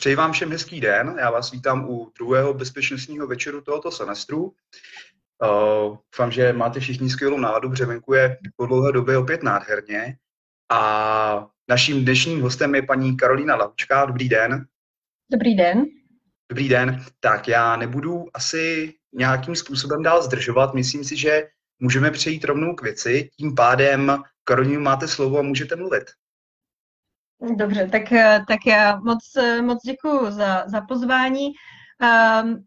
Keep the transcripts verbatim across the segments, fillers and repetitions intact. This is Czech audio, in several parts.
Přeji vám všem hezký den, já vás vítám u druhého bezpečnostního večeru tohoto semestru. Uh, doufám, že máte všichni skvělou náladu, protože venku je po dlouhé době opět nádherně. A naším dnešním hostem je paní Karolina Lahučká. Dobrý den. Dobrý den. Dobrý den. Tak já nebudu asi nějakým způsobem dál zdržovat. Myslím si, že můžeme přejít rovnou k věci. Tím pádem, Karolínu, máte slovo a můžete mluvit. Dobře, tak, tak já moc, moc děkuji za, za pozvání.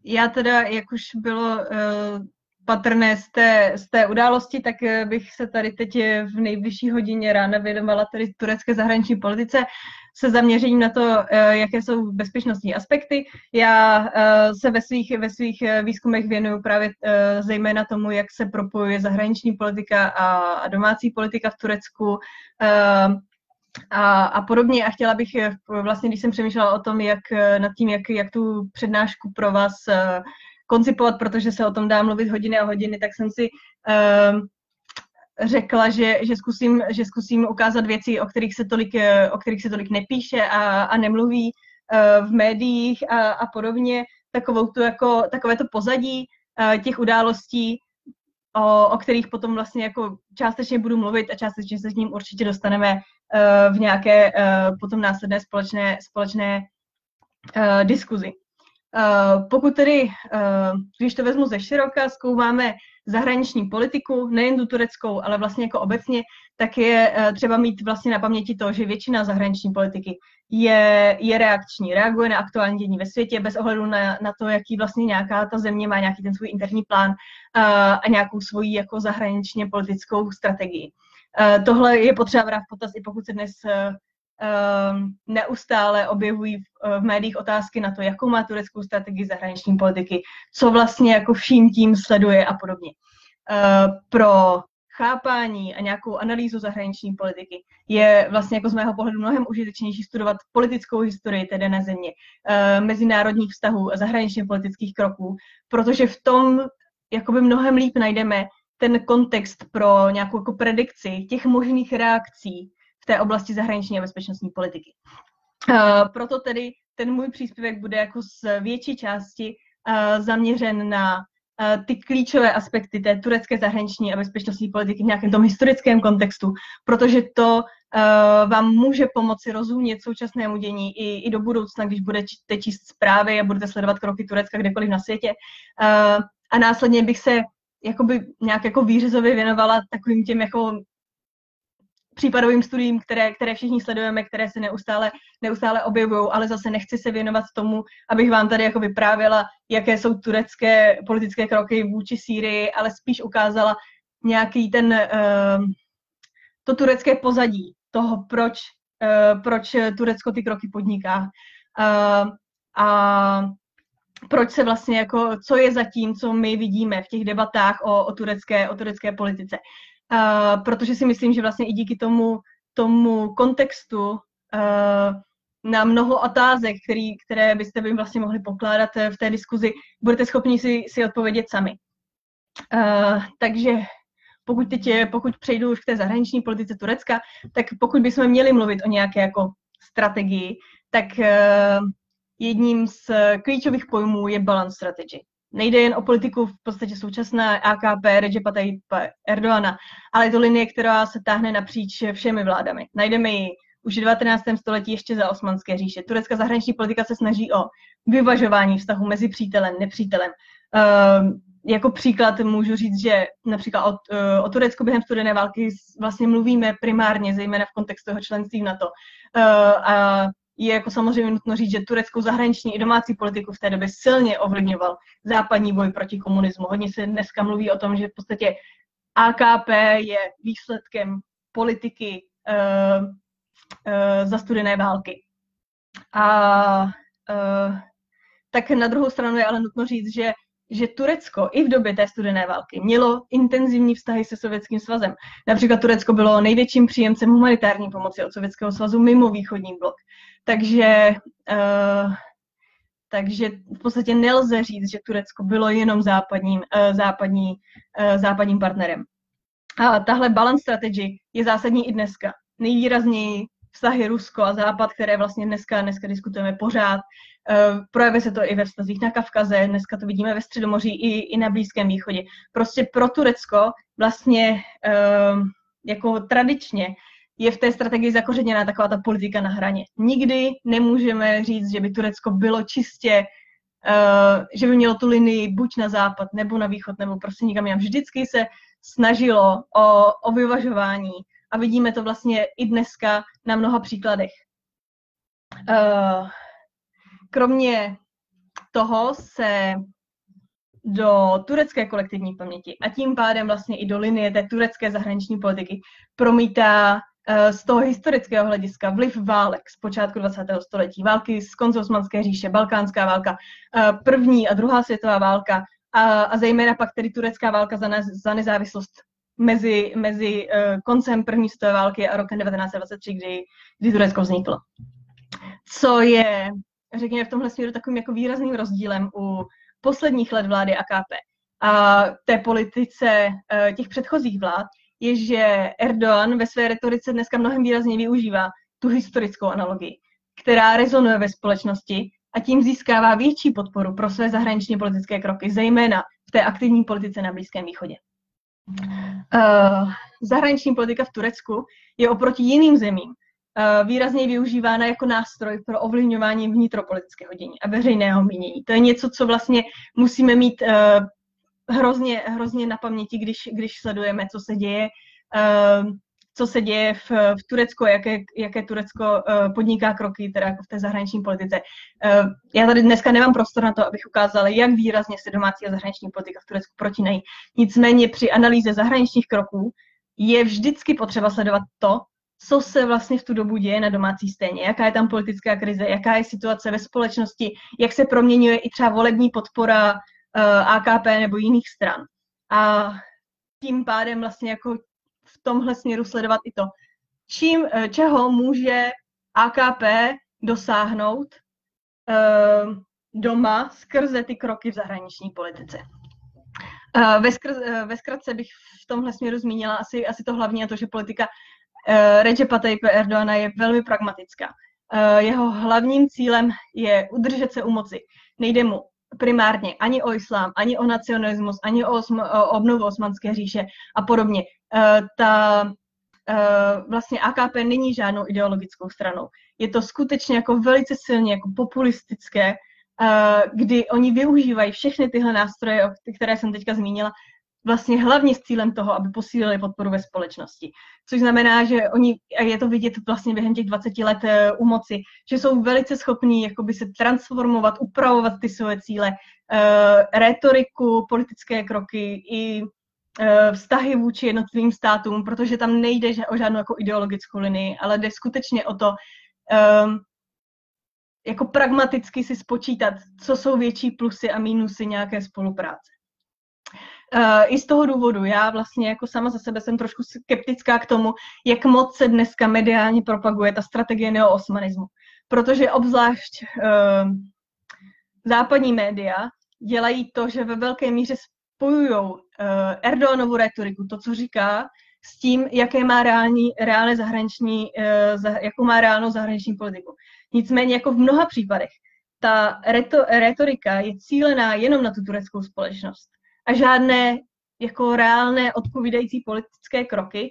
Já teda, jak už bylo patrné z té, z té události, tak bych se tady teď v nejbližší hodině rána věnovala tady turecké zahraniční politice se zaměřením na to, jaké jsou bezpečnostní aspekty. Já se ve svých, ve svých výzkumech věnuju právě zejména tomu, jak se propojuje zahraniční politika a domácí politika v Turecku. A, a podobně. A chtěla bych, vlastně když jsem přemýšlela o tom, jak nad tím, jak, jak tu přednášku pro vás uh, koncipovat, protože se o tom dá mluvit hodiny a hodiny, tak jsem si uh, řekla, že, že, zkusím, že zkusím ukázat věci, o kterých se tolik, o kterých se tolik nepíše a, a nemluví uh, v médiích a, a podobně. Takovou tu, jako, takové to pozadí uh, těch událostí, O, o kterých potom vlastně jako částečně budu mluvit a částečně se s ním určitě dostaneme uh, v nějaké uh, potom následné společné, společné uh, diskuzi. Uh, pokud tedy, uh, když to vezmu ze široka, zkoumáme zahraniční politiku, nejen tu tureckou, ale vlastně jako obecně, tak je uh, třeba mít vlastně na paměti to, že většina zahraniční politiky je, je reakční, reaguje na aktuální dění ve světě, bez ohledu na, na to, jaký vlastně nějaká ta země má nějaký ten svůj interní plán uh, a nějakou svoji jako zahraničně politickou strategii. Uh, tohle je potřeba brát v potaz, i pokud se dnes uh, neustále objevují v médiích otázky na to, jakou má tureckou strategii zahraniční politiky, co vlastně jako vším tím sleduje a podobně. Pro chápání a nějakou analýzu zahraniční politiky je vlastně jako z mého pohledu mnohem užitečnější studovat politickou historii té dané země, mezinárodních vztahů a zahraničně politických kroků, protože v tom jakoby mnohem líp najdeme ten kontext pro nějakou jako predikci těch možných reakcí v té oblasti zahraniční a bezpečnostní politiky. Uh, proto tedy ten můj příspěvek bude jako z větší části uh, zaměřen na uh, ty klíčové aspekty té turecké zahraniční a bezpečnostní politiky v nějakém tom historickém kontextu, protože to uh, vám může pomoci rozumět současnému dění i, i do budoucna, když budete číst zprávy a budete sledovat kroky Turecka kdekoliv na světě. Uh, a následně bych se jakoby nějak jako výřezově věnovala takovým těm jako případovým studiím, které, které všichni sledujeme, které se neustále, neustále objevují, ale zase nechci se věnovat tomu, abych vám tady jako vyprávěla, jaké jsou turecké politické kroky vůči Sýrii, ale spíš ukázala nějaký ten, to turecké pozadí toho, proč, proč Turecko ty kroky podniká. A, a proč se vlastně jako, co je za tím, co my vidíme v těch debatách o, o, turecké, o turecké politice. Uh, protože si myslím, že vlastně i díky tomu, tomu kontextu uh, na mnoho otázek, který, které byste by vlastně mohli pokládat v té diskuzi, budete schopni si, si odpovědět sami. Uh, takže pokud, teď je, pokud přejdu už k té zahraniční politice Turecka, tak pokud bychom měli mluvit o nějaké jako strategii, tak uh, jedním z klíčových pojmů je balance strategy. Nejde jen o politiku v podstatě současné A K P, Recepa Tayyipa Erdoğana, ale je to linie, která se táhne napříč všemi vládami. Najdeme ji už v devatenáctém století ještě za Osmanské říše. Turecká zahraniční politika se snaží o vyvažování vztahu mezi přítelem, nepřítelem. Uh, jako příklad můžu říct, že například o, uh, o Turecku během studené války vlastně mluvíme primárně, zejména v kontextu jeho členství v NATO. Uh, a je jako samozřejmě nutno říct, že tureckou zahraniční i domácí politiku v té době silně ovlivňoval západní boj proti komunismu. Hodně se dneska mluví o tom, že v podstatě A K P je výsledkem politiky uh, uh, za studené války. A uh, tak na druhou stranu je ale nutno říct, že že Turecko i v době té studené války mělo intenzivní vztahy se Sovětským svazem. Například Turecko bylo největším příjemcem humanitární pomoci od Sovětského svazu mimo východní blok. Takže, uh, takže v podstatě nelze říct, že Turecko bylo jenom západním, uh, západní, uh, západním partnerem. A tahle balance strategy je zásadní i dneska. Nejvýrazněji vztahy Rusko a Západ, které vlastně dneska, dneska diskutujeme pořád. Projevuje se to i ve vztazích na Kavkaze, dneska to vidíme ve Středomoří i, i na Blízkém východě. Prostě pro Turecko vlastně jako tradičně je v té strategii zakořeněná taková ta politika na hraně. Nikdy nemůžeme říct, že by Turecko bylo čistě, že by mělo tu linii buď na západ, nebo na východ, nebo prostě nikam jinam. Vždycky se snažilo o, o vyvažování a vidíme to vlastně i dneska na mnoha příkladech. Kromě toho se do turecké kolektivní paměti a tím pádem vlastně i do linie té turecké zahraniční politiky promítá z toho historického hlediska vliv válek z počátku dvacátého století, války z konce Osmanské říše, balkánská válka, první a druhá světová válka a, a zejména pak tedy turecká válka za, ne, za nezávislost mezi, mezi koncem první světové války a rokem devatenáct set dvacet tři, kdy, kdy Turecko vzniklo. Co je, řekněme, v tomhle směru takovým jako výrazným rozdílem u posledních let vlády A K P a té politice těch předchozích vlád, je, že Erdoğan ve své retorice dneska mnohem výrazně využívá tu historickou analogii, která rezonuje ve společnosti a tím získává větší podporu pro své zahraničně politické kroky, zejména v té aktivní politice na Blízkém východě. Zahraniční politika v Turecku je oproti jiným zemím výrazně využívána jako nástroj pro ovlivňování vnitropolitického dění a veřejného mínění. To je něco, co vlastně musíme mít hrozně, hrozně na paměti, když, když sledujeme, co se děje, co se děje v, v Turecku, jaké, jaké Turecko podniká kroky teda jako v té zahraniční politice. Já tady dneska nemám prostor na to, abych ukázala, jak výrazně se domácí a zahraniční politika v Turecku protinají. Nicméně při analýze zahraničních kroků je vždycky potřeba sledovat to, co se vlastně v tu dobu děje na domácí scéně, jaká je tam politická krize, jaká je situace ve společnosti, jak se proměňuje i třeba volební podpora A K P nebo jiných stran. A tím pádem vlastně jako v tomhle směru sledovat i to, čím, čeho může A K P dosáhnout doma skrze ty kroky v zahraniční politice. Ve zkratce bych v tomhle směru zmínila asi, asi to hlavní, a to, že politika Recepa Tayyipa Erdoğana je velmi pragmatická. Jeho hlavním cílem je udržet se u moci. Nejde mu primárně ani o islám, ani o nacionalismus, ani o, osm, o obnovu Osmanské říše a podobně. Ta vlastně A K P není žádnou ideologickou stranou. Je to skutečně jako velice silně jako populistické, kdy oni využívají všechny tyhle nástroje, které jsem teďka zmínila, vlastně hlavně s cílem toho, aby posílili podporu ve společnosti. Což znamená, že oni, a je to vidět vlastně během těch dvaceti let u moci, že jsou velice schopní jakoby se transformovat, upravovat ty své cíle, uh, rétoriku, politické kroky i uh, vztahy vůči jednotlivým státům, protože tam nejde že o žádnou jako ideologickou linii, ale jde skutečně o to, um, jako pragmaticky si spočítat, co jsou větší plusy a mínusy nějaké spolupráce. Uh, I z toho důvodu já vlastně jako sama za sebe jsem trošku skeptická k tomu, jak moc se dneska mediálně propaguje ta strategie neoosmanismu. Protože obzvlášť uh, západní média dělají to, že ve velké míře spojují uh, Erdoğanovu retoriku, to, co říká, s tím, jaké má reální, reálné zahraniční, uh, za, jakou má reálnou zahraniční politiku. Nicméně jako v mnoha případech ta reto, retorika je cílená jenom na tu tureckou společnost. A žádné jako reálné odpovídající politické kroky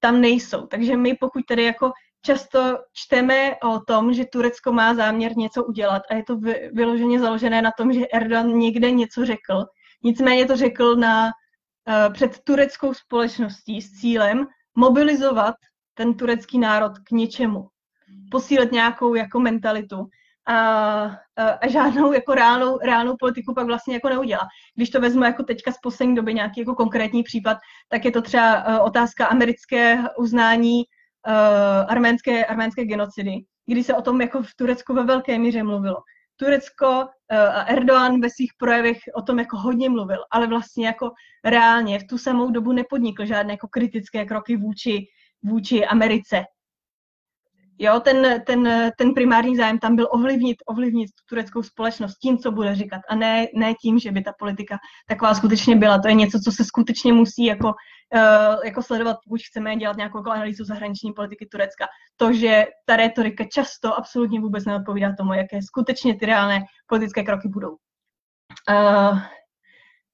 tam nejsou. Takže my pokud tedy jako často čteme o tom, že Turecko má záměr něco udělat a je to vyloženě založené na tom, že Erdoğan někde něco řekl, nicméně to řekl na, uh, před tureckou společností s cílem mobilizovat ten turecký národ k něčemu, posílit nějakou jako mentalitu, A, a žádnou jako reálnou, reálnou politiku pak vlastně jako neudělá. Když to vezmu jako teďka z poslední doby nějaký jako konkrétní případ, tak je to třeba otázka americké uznání uh, arménské, arménské genocidy, kdy se o tom jako v Turecku ve velké míře mluvilo. Turecko uh, a Erdoğan ve svých projevech o tom jako hodně mluvil, ale vlastně jako reálně v tu samou dobu nepodnikl žádné jako kritické kroky vůči, vůči Americe. Jo, ten, ten, ten primární zájem tam byl ovlivnit, ovlivnit tureckou společnost tím, co bude říkat, a ne, ne tím, že by ta politika taková skutečně byla. To je něco, co se skutečně musí jako jako sledovat, pokud chceme dělat nějakou jako analýzu zahraniční politiky Turecka, to, že ta retorika často absolutně vůbec neodpovídá tomu, jaké skutečně ty reálné politické kroky budou. Uh,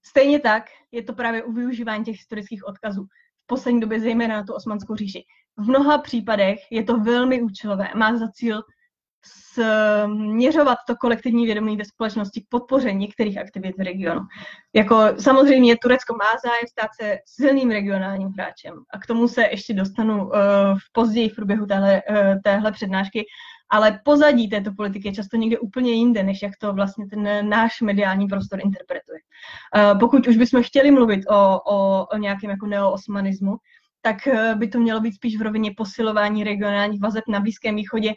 stejně tak je to právě u využívání těch historických odkazů. V poslední době zejména na tu Osmanskou říši. V mnoha případech je to velmi účelové. Má za cíl směřovat to kolektivní vědomí ve společnosti k podpoře některých aktivit v regionu. Jako samozřejmě Turecko má zájem stát se silným regionálním hráčem a k tomu se ještě dostanu uh, v později v průběhu téhle, uh, téhle přednášky, ale pozadí této politiky je často někde úplně jinde, než jak to vlastně ten náš mediální prostor interpretuje. Uh, pokud už bychom chtěli mluvit o, o, o nějakém jako neoosmanismu, tak uh, by to mělo být spíš v rovině posilování regionálních vazeb na Blízkém východě,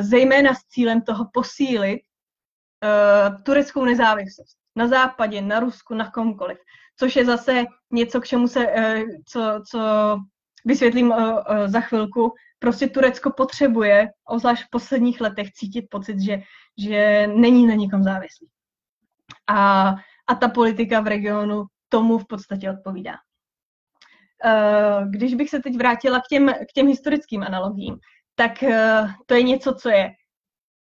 zejména s cílem toho posílit uh, tureckou nezávislost na západě, na Rusku, na komkoliv, což je zase něco, k čemu se, uh, co, co vysvětlím uh, uh, za chvilku. Prostě Turecko potřebuje, obzvlášť v posledních letech, cítit pocit, že, že není na nikom závislý. A, a ta politika v regionu tomu v podstatě odpovídá. Uh, když bych se teď vrátila k těm, k těm historickým analogiím, tak to je něco, co je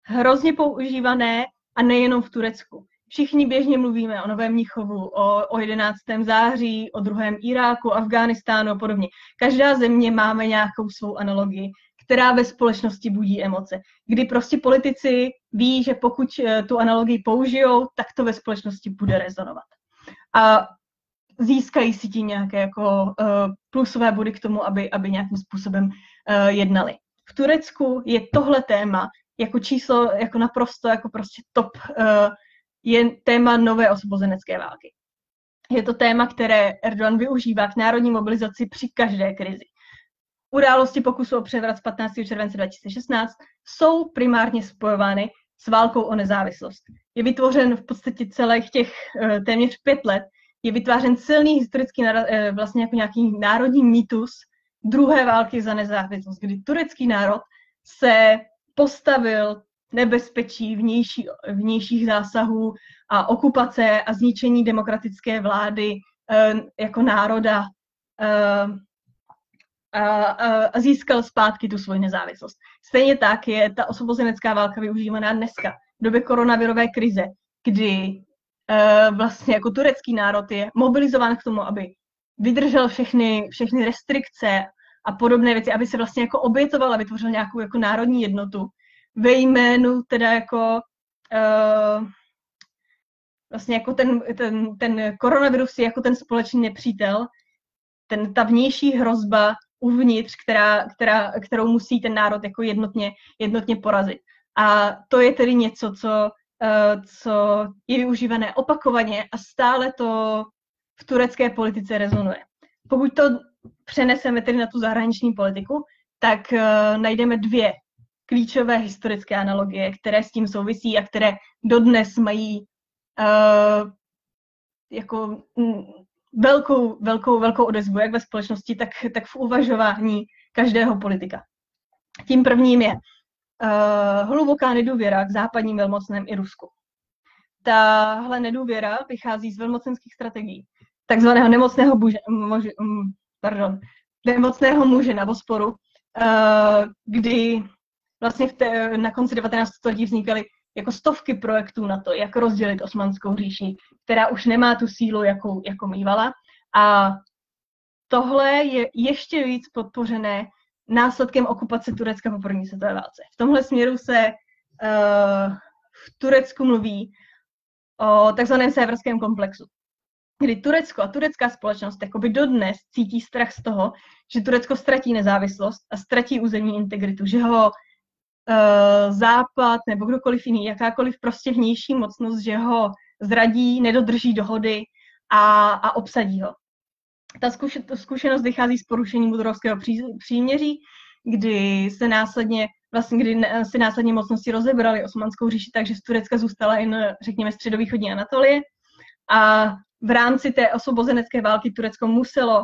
hrozně používané a nejenom v Turecku. Všichni běžně mluvíme o Novém Mnichovu, o, o jedenáctého září, o druhém Iráku, Afghánistánu a podobně. Každá země máme nějakou svou analogii, která ve společnosti budí emoce. Kdy prostě politici ví, že pokud tu analogii použijou, tak to ve společnosti bude rezonovat. A získají si tím nějaké jako plusové body k tomu, aby, aby nějakým způsobem jednali. V Turecku je tohle téma jako číslo, jako naprosto, jako prostě top, je téma nové osvobozenecké války. Je to téma, které Erdogan využívá k národní mobilizaci při každé krizi. Události pokusu o převrat z patnáctého července dva tisíce šestnáct jsou primárně spojovány s válkou o nezávislost. Je vytvořen v podstatě celých těch téměř pět let, je vytvářen silný historický, vlastně jako nějaký národní mýtus druhé války za nezávislost, kdy turecký národ se postavil nebezpečí vnější, vnějších zásahů a okupace a zničení demokratické vlády e, jako národa e, a, a, a získal zpátky tu svoji nezávislost. Stejně tak je ta osvobozenecká válka využívaná dneska, v době koronavirové krize, kdy e, vlastně jako turecký národ je mobilizován k tomu, aby vydržel všechny, všechny restrikce a podobné věci, aby se vlastně jako obětoval a vytvořil nějakou jako národní jednotu ve jménu teda jako uh, vlastně jako ten, ten, ten koronavirus je jako ten společný nepřítel, ten, ta vnější hrozba uvnitř, která, která, kterou musí ten národ jako jednotně, jednotně porazit. A to je tedy něco, co, uh, co je využívané opakovaně a stále to v turecké politice rezonuje. Pokud to přeneseme tedy na tu zahraniční politiku, tak uh, najdeme dvě klíčové historické analogie, které s tím souvisí a které dodnes mají uh, jako m, velkou, velkou, velkou odezvu jak ve společnosti, tak, tak v uvažování každého politika. Tím prvním je uh, hluboká nedůvěra k západním velmocném i Rusku. Tahle nedůvěra vychází z velmocenských strategií, takzvaného nemocného, buže, moži, pardon, nemocného muže na Bosporu, kdy vlastně v té, na konci devatenáctého století vznikaly jako stovky projektů na to, jak rozdělit Osmanskou říši, která už nemá tu sílu, jakou, jako mývala. A tohle je ještě víc podpořené následkem okupace Turecka po první světové válce. V tomhle směru se uh, v Turecku mluví o takzvaném severském komplexu, kdy Turecko a turecká společnost jakoby dodnes cítí strach z toho, že Turecko ztratí nezávislost a ztratí územní integritu, že ho e, Západ nebo kdokoliv jiný, jakákoliv prostě vnější mocnost, že ho zradí, nedodrží dohody a, a obsadí ho. Ta zkušenost vychází z porušení Mudrovského pří, příměří, kdy se následně vlastně kdy si následně mocnosti rozebrali Osmanskou říši, takže z Turecka zůstala jen, řekněme, středovýchodní Anatolie. A v rámci té osvobozenecké války Turecko muselo,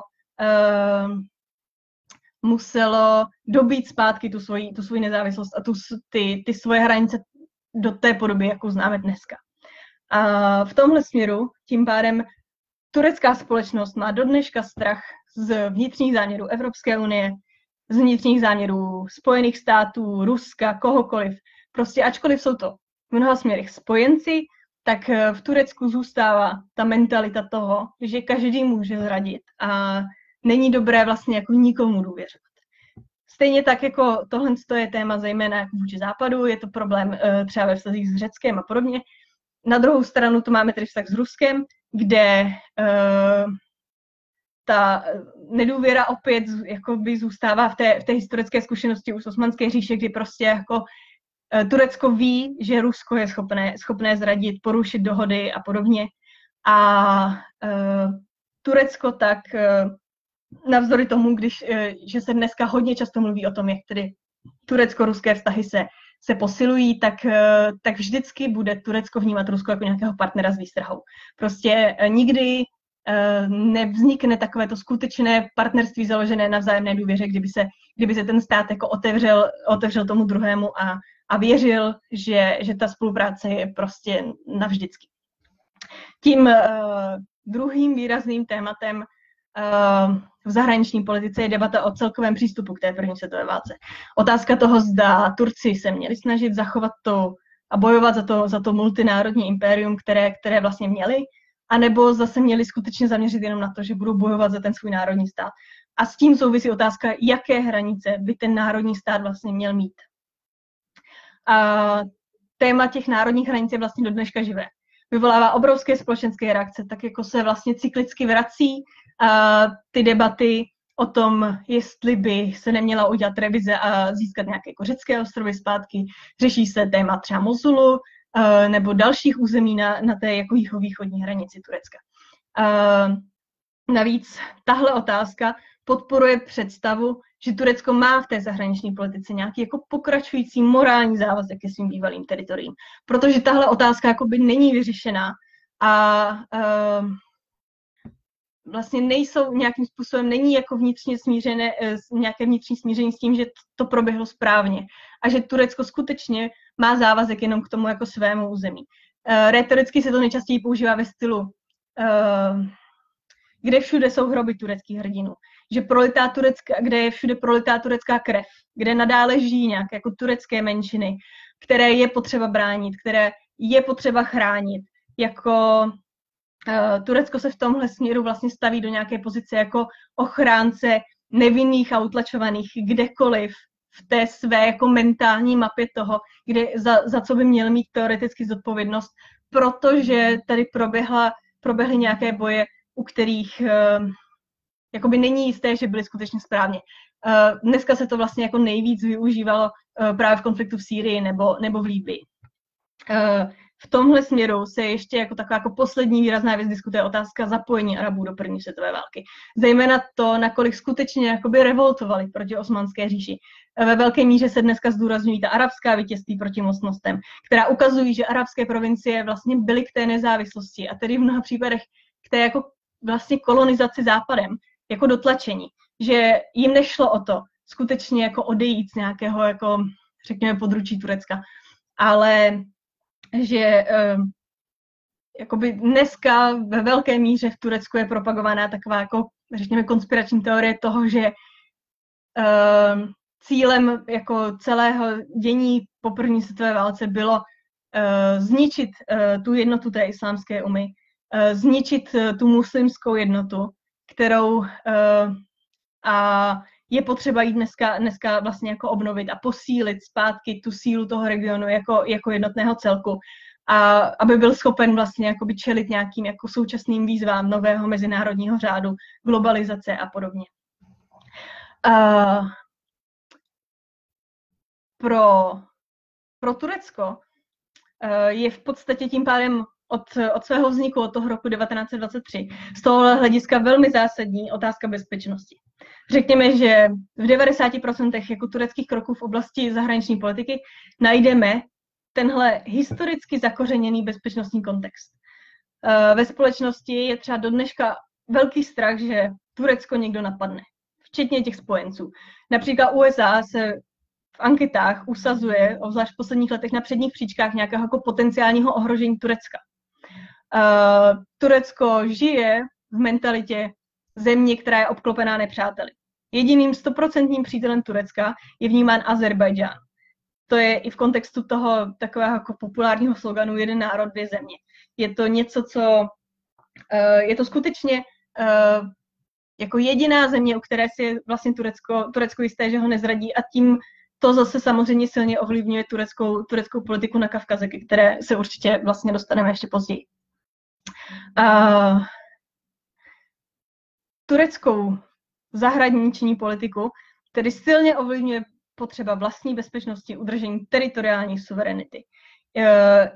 uh, muselo dobít zpátky tu svoji, tu svoji nezávislost a tu, ty, ty svoje hranice do té podoby, jakou známe dneska. A v tomhle směru tím pádem turecká společnost má do dneška strach z vnitřních záměrů Evropské unie, z vnitřních záměrů Spojených států, Ruska, kohokoliv. Prostě ačkoliv jsou to v mnoha směrech spojenci, tak v Turecku zůstává ta mentalita toho, že každý může zradit a není dobré vlastně jako nikomu důvěřovat. Stejně tak jako tohle je téma zejména vůči západu, je to problém třeba ve vztazích s Řeckem a podobně. Na druhou stranu to máme tedy vztah s Ruskem, kde uh, ta nedůvěra opět jakoby zůstává v té, v té historické zkušenosti už z Osmanské říše, kdy prostě jako uh, Turecko ví, že Rusko je schopné, schopné zradit, porušit dohody a podobně. A uh, Turecko tak uh, navzdory tomu, když, uh, že se dneska hodně často mluví o tom, jak tedy turecko-ruské vztahy se se posilují, tak, tak vždycky bude Turecko vnímat Rusko jako nějakého partnera s výstrahou. Prostě nikdy nevznikne takovéto skutečné partnerství založené na vzájemné důvěře, kdyby se, kdyby se ten stát jako otevřel, otevřel tomu druhému a, a věřil, že, že ta spolupráce je prostě navždycky. Tím druhým výrazným tématem v zahraniční politice je debata o celkovém přístupu k té první světové válce. Otázka toho, zda Turci se měli snažit zachovat to a bojovat za to, za to multinárodní impérium, které, které vlastně měli, anebo zase měli skutečně zaměřit jenom na to, že budou bojovat za ten svůj národní stát. A s tím souvisí otázka, jaké hranice by ten národní stát vlastně měl mít. A téma těch národních hranic je vlastně do dneška živé. Vyvolává obrovské společenské reakce, tak jako se vlastně cyklicky vrací a ty debaty o tom, jestli by se neměla udělat revize a získat nějaké řecké ostrovy zpátky. Řeší se téma třeba Mosulu nebo dalších území na, na té jako jihovýchodní hranici Turecka. Navíc tahle otázka podporuje představu, že Turecko má v té zahraniční politice nějaký jako pokračující morální závazek ke svým bývalým teritoriím, protože tahle otázka jakoby není vyřešená a vlastně nejsou nějakým způsobem, není jako vnitřně smířené, nějaké vnitřní smíření s tím, že to proběhlo správně a že Turecko skutečně má závazek jenom k tomu jako svému území. E, retoricky se to nejčastěji používá ve stylu, e, kde všude jsou hroby tureckých hrdinů, že prolitá turecká, kde je všude prolitá turecká krev, kde nadále žijí nějaké jako turecké menšiny, které je potřeba bránit, které je potřeba chránit, jako Turecko se v tomhle směru vlastně staví do nějaké pozice jako ochránce nevinných a utlačovaných kdekoliv v té své jako mentální mapě toho, kde za, za co by měl mít teoreticky zodpovědnost, protože tady proběhla, proběhly nějaké boje, u kterých eh, jakoby není jisté, že byly skutečně správně. Eh, dneska se to vlastně jako nejvíc využívalo eh, právě v konfliktu v Sýrii nebo, nebo v Libii. Eh, V tomhle směru se ještě jako taková jako poslední výrazná věc diskutuje otázka zapojení Arabů do první světové války. Zejména to, nakolik skutečně jakoby revoltovali proti Osmanské říši. Ve velké míře se dneska zdůrazňují ta arabská vítězství proti mocnostem, která ukazují, že arabské provincie vlastně byly k té nezávislosti a tedy v mnoha případech k té jako vlastně kolonizaci západem, jako dotlačení, že jim nešlo o to skutečně jako odejít z nějakého jako řekněme područí Turecka, ale že uh, jakoby dneska ve velké míře v Turecku je propagovaná taková jako, řekněme, konspirační teorie toho, že uh, cílem jako celého dění po první světové válce bylo uh, zničit uh, tu jednotu té islámské umy, uh, zničit uh, tu muslimskou jednotu, kterou uh, a je potřeba jít dneska, dneska vlastně jako obnovit a posílit zpátky tu sílu toho regionu jako, jako jednotného celku, a aby byl schopen vlastně jakoby čelit nějakým jako současným výzvám nového mezinárodního řádu, globalizace a podobně. Uh, pro, pro Turecko uh, je v podstatě tím pádem Od, od svého vzniku, od toho roku devatenáct set dvacet tři, z tohohle hlediska velmi zásadní otázka bezpečnosti. Řekněme, že v devadesát procent jako tureckých kroků v oblasti zahraniční politiky najdeme tenhle historicky zakořeněný bezpečnostní kontext. Ve společnosti je třeba do dneška velký strach, že Turecko někdo napadne, včetně těch spojenců. Například U S A se v anketách usazuje, obzvlášť v posledních letech, na předních příčkách nějakého jako potenciálního ohrožení Turecka. Uh, Turecko žije v mentalitě země, která je obklopená nepřáteli. Jediným stoprocentním přítelem Turecka je vnímán Azerbájdžán. To je i v kontextu toho takového jako populárního sloganu jeden národ, dvě země. Je to něco, co je to skutečně jako jediná země, u které si vlastně Turecko, Turecko jisté, že ho nezradí, a tím to zase samozřejmě silně ovlivňuje tureckou, tureckou politiku na Kavkaze, které se určitě vlastně dostaneme ještě později. Uh, tureckou zahraniční politiku tedy silně ovlivňuje potřeba vlastní bezpečnosti, udržení teritoriální suverenity.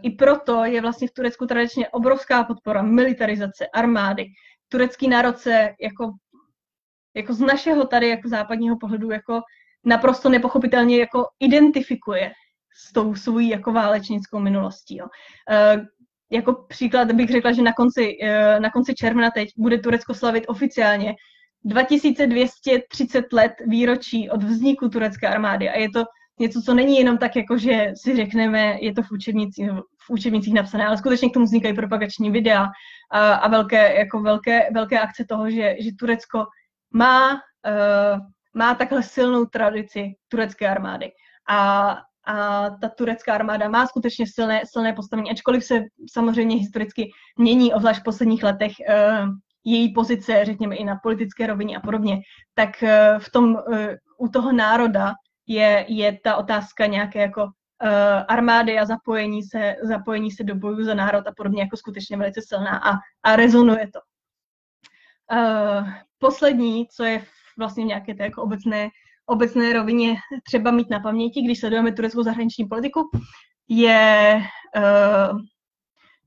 I proto je vlastně v Turecku tradičně obrovská podpora militarizace, armády. Turecký národ se jako, jako z našeho tady, jako západního pohledu, jako naprosto nepochopitelně jako identifikuje s tou svojí jako válečnickou minulostí. Jo. Jako příklad bych řekla, že na konci, na konci června teď bude Turecko slavit oficiálně dva tisíce dvě stě třicet let výročí od vzniku turecké armády. A je to něco, co není jenom tak, jako že si řekneme, je to v učebnicích, v učebnicích napsané, ale skutečně k tomu vznikají propagační videa a, a velké, jako velké, velké akce toho, že, že Turecko má, uh, má takhle silnou tradici turecké armády. A, a ta turecká armáda má skutečně silné, silné postavení, ačkoliv se samozřejmě historicky mění, ovlášť v posledních letech, uh, její pozice, řekněme, i na politické rovině a podobně, tak v tom, u toho národa je, je ta otázka nějaké jako armády a zapojení se, zapojení se do bojů za národ a podobně jako skutečně velice silná a, a rezonuje to. Poslední, co je vlastně v nějaké té jako obecné, obecné rovině třeba mít na paměti, když sledujeme tureckou zahraniční politiku, je,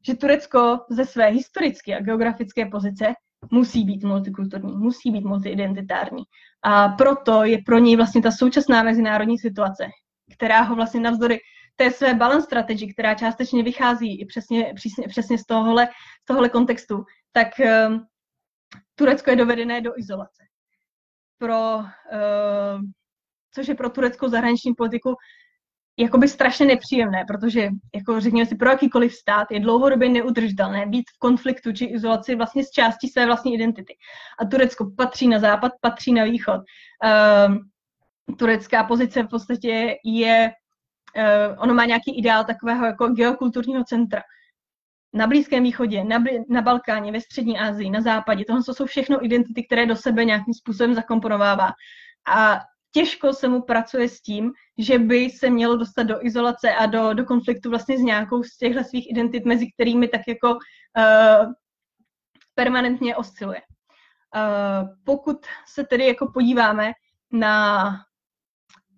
že Turecko ze své historické a geografické pozice musí být multikulturní, musí být multiidentitární. A proto je pro něj vlastně ta současná mezinárodní situace, která ho vlastně navzdory té své balance strategy, která částečně vychází i přesně, přesně, přesně z tohohle, z tohohle kontextu, tak um, Turecko je dovedené do izolace. Pro, uh, což je pro tureckou zahraniční politiku jakoby strašně nepříjemné, protože, jako řekněme si, pro jakýkoliv stát je dlouhodobě neudržitelné být v konfliktu či izolaci vlastně s částí své vlastní identity. A Turecko patří na západ, patří na východ. Uh, turecká pozice v podstatě je, uh, ono má nějaký ideál takového jako geokulturního centra. Na Blízkém východě, na, na Balkáně, ve Střední Asii, na západě, tohle jsou všechno identity, které do sebe nějakým způsobem zakomponovává. A těžko se mu pracuje s tím, že by se mělo dostat do izolace a do, do konfliktu vlastně s nějakou z těchto svých identit, mezi kterými tak jako uh, permanentně osciluje. Uh, pokud se tedy jako podíváme na,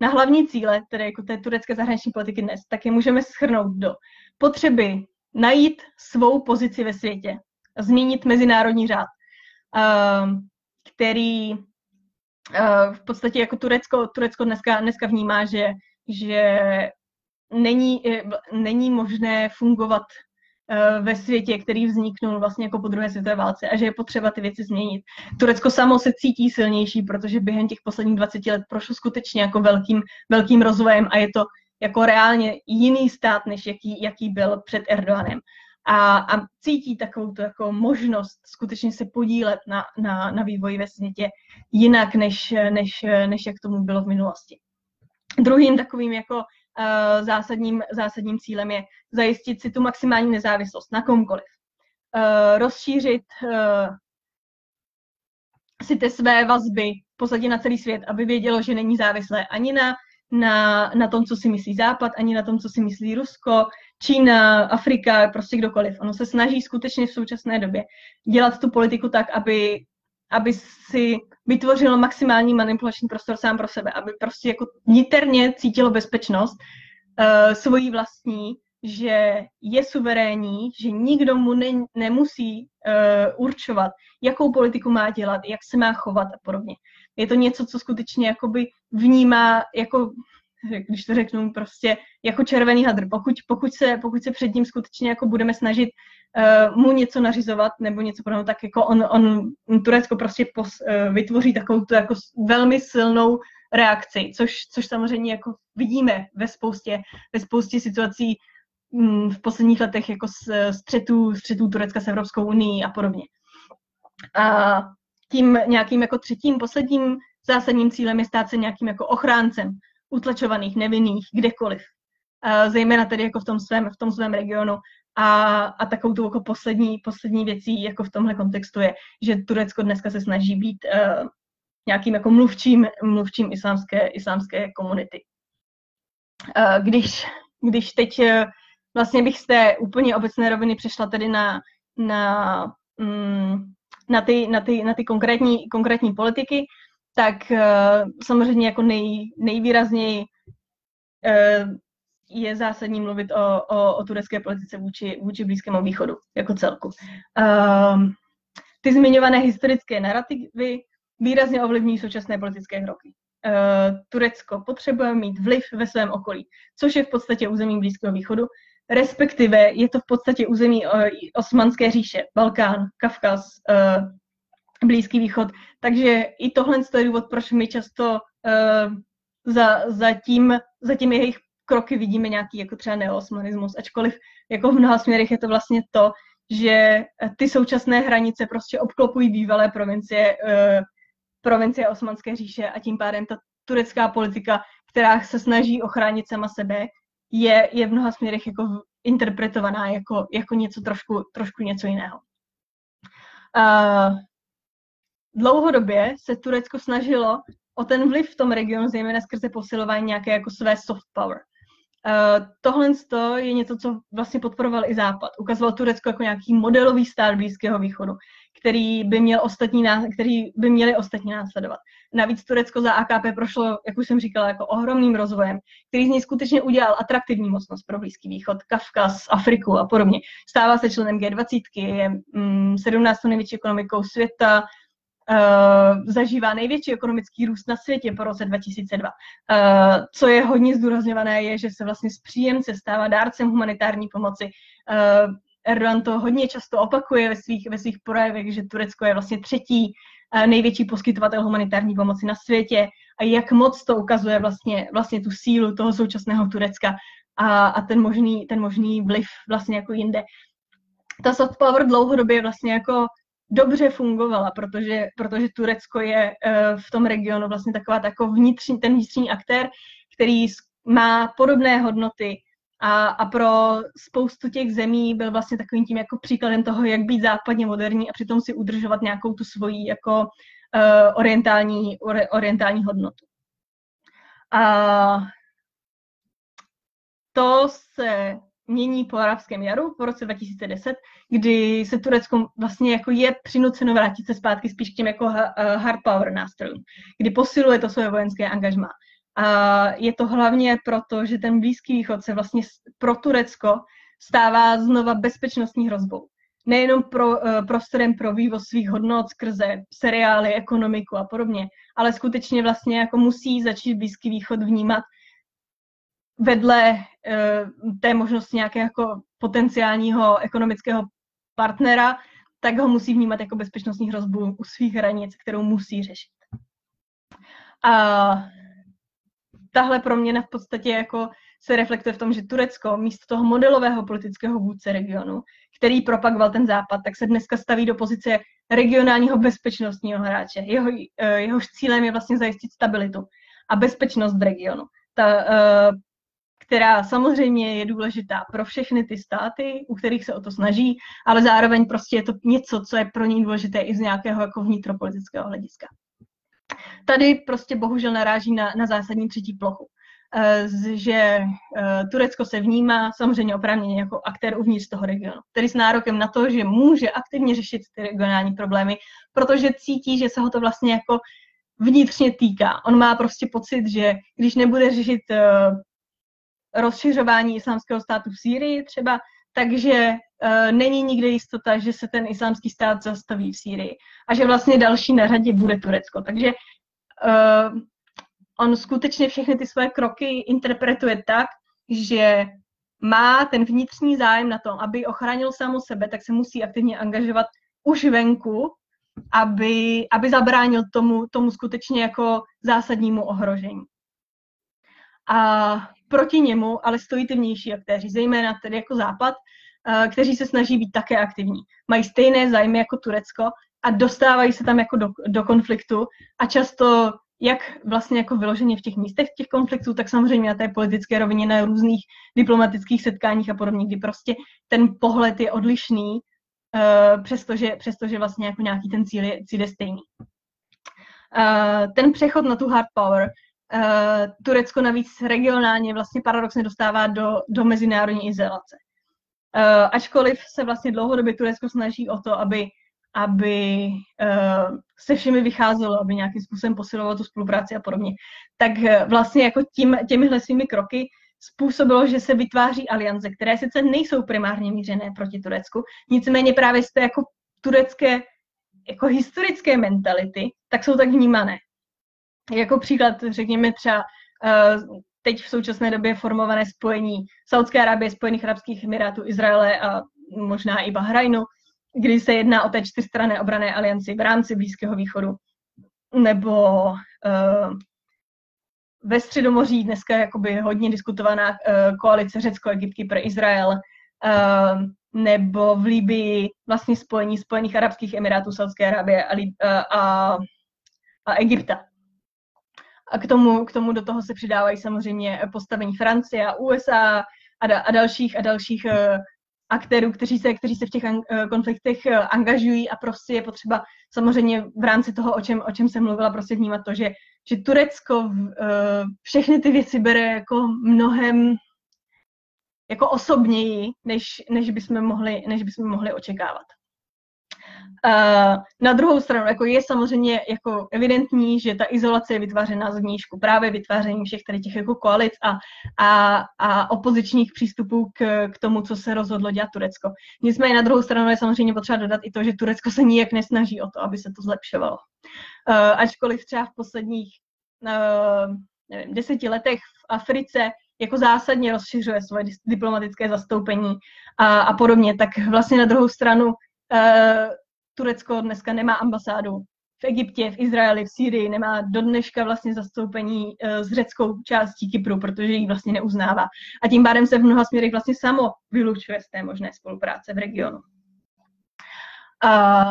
na hlavní cíle, tedy jako té turecké zahraniční politiky dnes, tak je můžeme shrnout do potřeby najít svou pozici ve světě, změnit mezinárodní řád, uh, který v podstatě jako Turecko, Turecko dneska, dneska vnímá, že, že není, není možné fungovat ve světě, který vzniknul vlastně jako po druhé světové válce a že je potřeba ty věci změnit. Turecko samo se cítí silnější, protože během těch posledních dvaceti let prošlo skutečně jako velkým, velkým rozvojem a je to jako reálně jiný stát, než jaký, jaký byl před Erdoganem. A, a cítí takovou jako možnost skutečně se podílet na, na, na vývoji ve světě jinak, než, než, než jak tomu bylo v minulosti. Druhým takovým jako uh, zásadním, zásadním cílem je zajistit si tu maximální nezávislost na komkoliv. Uh, rozšířit uh, si ty své vazby v podstatě na celý svět, aby vědělo, že není závislé ani na Na, na tom, co si myslí Západ, ani na tom, co si myslí Rusko, Čína, Afrika, prostě kdokoliv. Ono se snaží skutečně v současné době dělat tu politiku tak, aby, aby si vytvořilo maximální manipulační prostor sám pro sebe, aby prostě jako niterně cítilo bezpečnost uh, svoji vlastní, že je suverénní, že nikdo mu ne, nemusí uh, určovat, jakou politiku má dělat, jak se má chovat a podobně. Je to něco, co skutečně jakoby vnímá, jako, když to řeknu prostě, jako červený hadr. Pokud, pokud, se, pokud se před ním skutečně jako budeme snažit uh, mu něco nařizovat nebo něco podobného, tak jako on, on Turecko prostě pos, uh, vytvoří takovou tu jako velmi silnou reakci, což, což samozřejmě jako vidíme ve spoustě, ve spoustě situací um, v posledních letech jako střetů Turecka s Evropskou unií a podobně. A tím nějakým jako třetím, posledním zásadním cílem je stát se nějakým jako ochráncem utlačovaných, nevinných, kdekoliv. Zejména tedy jako v tom svém, v tom svém regionu. A, a takovou tu jako poslední, poslední věcí jako v tomhle kontextu je, že Turecko dneska se snaží být uh, nějakým jako mluvčím, mluvčím islámské, islámské komunity. Uh, když, když teď uh, vlastně bych z té úplně obecné roviny přešla tedy na, na, um, na, ty, na, ty, na ty konkrétní, konkrétní politiky, tak uh, samozřejmě jako nej, nejvýrazněji uh, je zásadní mluvit o, o, o turecké politice vůči, vůči Blízkému východu jako celku. Um, ty zmiňované historické narrativy výrazně ovlivňují současné politické kroky. Uh, Turecko potřebuje mít vliv ve svém okolí, což je v podstatě území Blízkého východu, respektive je to v podstatě území uh, Osmanské říše, Balkán, Kavkaz, uh, Blízký východ. Takže i tohle je důvod, proč my často uh, za, za, tím, za tím jejich kroky vidíme nějaký jako třeba neoosmanismus, ačkoliv jako v mnoha směrech je to vlastně to, že ty současné hranice prostě obklopují bývalé provincie, eh, provincie Osmanské říše a tím pádem ta turecká politika, která se snaží ochránit sama sebe, je, je v mnoha směrech jako interpretovaná jako, jako něco trošku, trošku něco jiného. Uh, dlouhodobě se Turecko snažilo o ten vliv v tom regionu, zejména skrze posilování nějaké jako své soft power. Uh, tohle je něco, co vlastně podporoval i Západ. Ukazoval Turecko jako nějaký modelový stát Blízkého východu, který by, měl ostatní, který by měli ostatní následovat. Navíc Turecko za A K P prošlo, jak už jsem říkala, jako ohromným rozvojem, který z něj skutečně udělal atraktivní mocnost pro Blízký východ, Kavkaz, Afriku a podobně. Stává se členem G dvacet, je mm, sedmnáctou největší ekonomikou světa, Uh, zažívá největší ekonomický růst na světě po roce dva tisíce dva. Uh, co je hodně zdůrazňované, je, že se vlastně z příjemce stává dárcem humanitární pomoci. Uh, Erdogan to hodně často opakuje ve svých, ve svých projevech, že Turecko je vlastně třetí uh, největší poskytovatel humanitární pomoci na světě a jak moc to ukazuje vlastně, vlastně tu sílu toho současného Turecka a, a ten, možný, ten možný vliv vlastně jako jinde. Ta soft power dlouhodobě vlastně jako dobře fungovala, protože, protože Turecko je uh, v tom regionu vlastně taková takový vnitřní, ten vnitřní aktér, který má podobné hodnoty a, a pro spoustu těch zemí byl vlastně takovým tím jako příkladem toho, jak být západně moderní a přitom si udržovat nějakou tu svoji jako uh, orientální, or, orientální hodnotu. A to se mění po arabském jaru po roce dva tisíce deset, kdy se Turecko vlastně jako je přinuceno vrátit se zpátky spíš k těm jako hard power nástrojům, kdy posiluje to svoje vojenské angažmá. A je to hlavně proto, že ten Blízký východ se vlastně pro Turecko stává znova bezpečnostní hrozbou. Nejenom pro, prostorem pro vývoz svých hodnot skrze seriály, ekonomiku a podobně, ale skutečně vlastně jako musí začít Blízký východ vnímat vedle uh, té možnosti nějakého jako potenciálního ekonomického partnera, tak ho musí vnímat jako bezpečnostní hrozbu u svých hranic, kterou musí řešit. A tahle proměna v podstatě jako se reflektuje v tom, že Turecko místo toho modelového politického vůdce regionu, který propagoval ten Západ, tak se dneska staví do pozice regionálního bezpečnostního hráče. Jeho, uh, jehož cílem je vlastně zajistit stabilitu a bezpečnost v regionu. Ta, která samozřejmě je důležitá pro všechny ty státy, u kterých se o to snaží, ale zároveň prostě je to něco, co je pro ní důležité i z nějakého jako vnitropolitického hlediska. Tady prostě bohužel naráží na, na zásadní třetí plochu, že Turecko se vnímá samozřejmě oprávněně jako aktér uvnitř toho regionu, tedy s nárokem na to, že může aktivně řešit ty regionální problémy, protože cítí, že se ho to vlastně jako vnitřně týká. On má prostě pocit, že když nebude řešit uh, rozšiřování islámského státu v Sýrii třeba, takže uh, není nikde jistota, že se ten islámský stát zastaví v Sýrii a že vlastně další na řadě bude Turecko. Takže uh, on skutečně všechny ty svoje kroky interpretuje tak, že má ten vnitřní zájem na tom, aby ochránil sám sebe, tak se musí aktivně angažovat už venku, Aby, aby zabránil tomu, tomu skutečně jako zásadnímu ohrožení. A proti němu ale stojí ty vnější aktéři, zejména tedy jako Západ, kteří se snaží být také aktivní. Mají stejné zájmy jako Turecko a dostávají se tam jako do, do konfliktu a často jak vlastně jako vyloženě v těch místech těch konfliktů, tak samozřejmě na té politické rovině, na různých diplomatických setkáních a podobně, kdy prostě ten pohled je odlišný, uh, přestože, přestože vlastně jako nějaký ten cíl je, cíl je stejný. Uh, ten přechod na tu hard power, uh, Turecko navíc regionálně vlastně paradoxně dostává do, do mezinárodní izolace. Uh, ačkoliv se vlastně dlouhodobě Turecko snaží o to, aby aby uh, se všemi vycházelo, aby nějakým způsobem posilovalo tu spolupráci a podobně. Tak uh, vlastně jako tím, těmihle svými kroky způsobilo, že se vytváří aliance, které sice nejsou primárně mířené proti Turecku, nicméně právě z té jako turecké jako historické mentality, tak jsou tak vnímané. Jako příklad řekněme třeba uh, teď v současné době formované spojení Saúdské Arábie, Spojených arabských emirátů, Izraele a možná i Bahrajnu, kdy se jedná o té čtyřstranné obranné alianci v rámci Blízkého východu, nebo uh, ve Středomoří dneska jakoby hodně diskutovaná uh, koalice Řecko, Egypt, Kypr, Izrael, uh, nebo v Libii vlastně spojení Spojených arabských emirátů, Saúdské Arábie a, uh, a, a Egypta. A k tomu, k tomu do toho se přidávají samozřejmě postavení Francie a U S A a, da, a dalších a dalších uh, aktérů, kteří se, kteří se v těch konfliktech angažují a prostě je potřeba samozřejmě v rámci toho, o čem, o čem jsem mluvila, prostě vnímat to, že, že Turecko všechny ty věci bere jako mnohem jako osobněji, než, než bychom mohli, než bychom mohli očekávat. Na druhou stranu jako je samozřejmě jako evidentní, že ta izolace je vytvářená zvnějšku právě vytvářením všech tady těch jako koalic a, a, a opozičních přístupů k, k tomu, co se rozhodlo dělat Turecko. Nicméně na druhou stranu je samozřejmě potřeba dodat i to, že Turecko se nijak nesnaží o to, aby se to zlepšovalo. Ačkoliv třeba v posledních nevím, deseti letech v Africe jako zásadně rozšiřuje svoje diplomatické zastoupení a, a podobně, tak vlastně na druhou stranu Turecko dneska nemá ambasádu v Egyptě, v Izraeli, v Sýrii, nemá do dneška vlastně zastoupení s řeckou částí Kypru, protože ji vlastně neuznává. A tím pádem se v mnoha směrech vlastně samo vylučuje z té možné spolupráce v regionu. A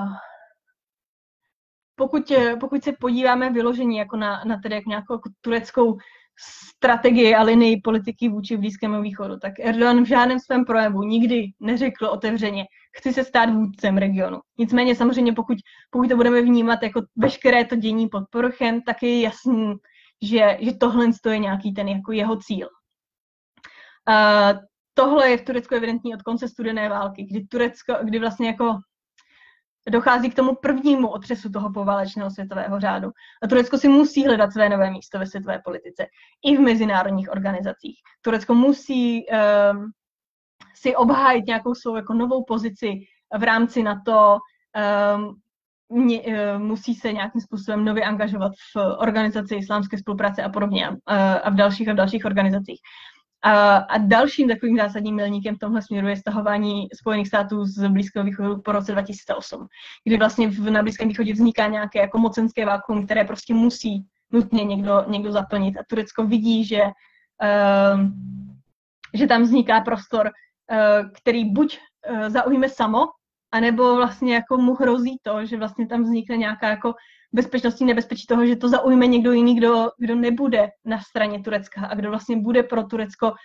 pokud, pokud se podíváme vyložení jako na, na tedy jako nějakou tureckou strategii a linii politiky vůči Blízkému východu, tak Erdogan v žádném svém projevu nikdy neřekl otevřeně, chci se stát vůdcem regionu. Nicméně samozřejmě, pokud, pokud to budeme vnímat jako veškeré to dění pod povrchem, tak je jasný, že, že tohle je nějaký ten jako jeho cíl. Uh, tohle je v Turecku evidentní od konce studené války, kdy Turecko, kdy vlastně jako dochází k tomu prvnímu otřesu toho poválečného světového řádu. A Turecko si musí hledat své nové místo ve světové politice, i v mezinárodních organizacích. Turecko musí uh, si obhájit nějakou svou jako novou pozici v rámci NATO, um, mě, uh, musí se nějakým způsobem nově angažovat v organizaci islámské spolupráce a podobně uh, a v dalších a v dalších organizacích. Uh, a dalším takovým zásadním milníkem v tomhle směru je stahování Spojených států z Blízkého východu po roce dva tisíce osm, kdy vlastně v, na Blízkém východě vzniká nějaké jako mocenské vákuum, které prostě musí nutně někdo, někdo zaplnit. A Turecko vidí, že, uh, že tam vzniká prostor, který buď zaujme samo, anebo vlastně jako mu hrozí to, že vlastně tam vznikne nějaká jako bezpečnostní nebezpečí toho, že to zaujme někdo jiný, kdo, kdo nebude na straně Turecka a kdo vlastně bude pro Turecko uh,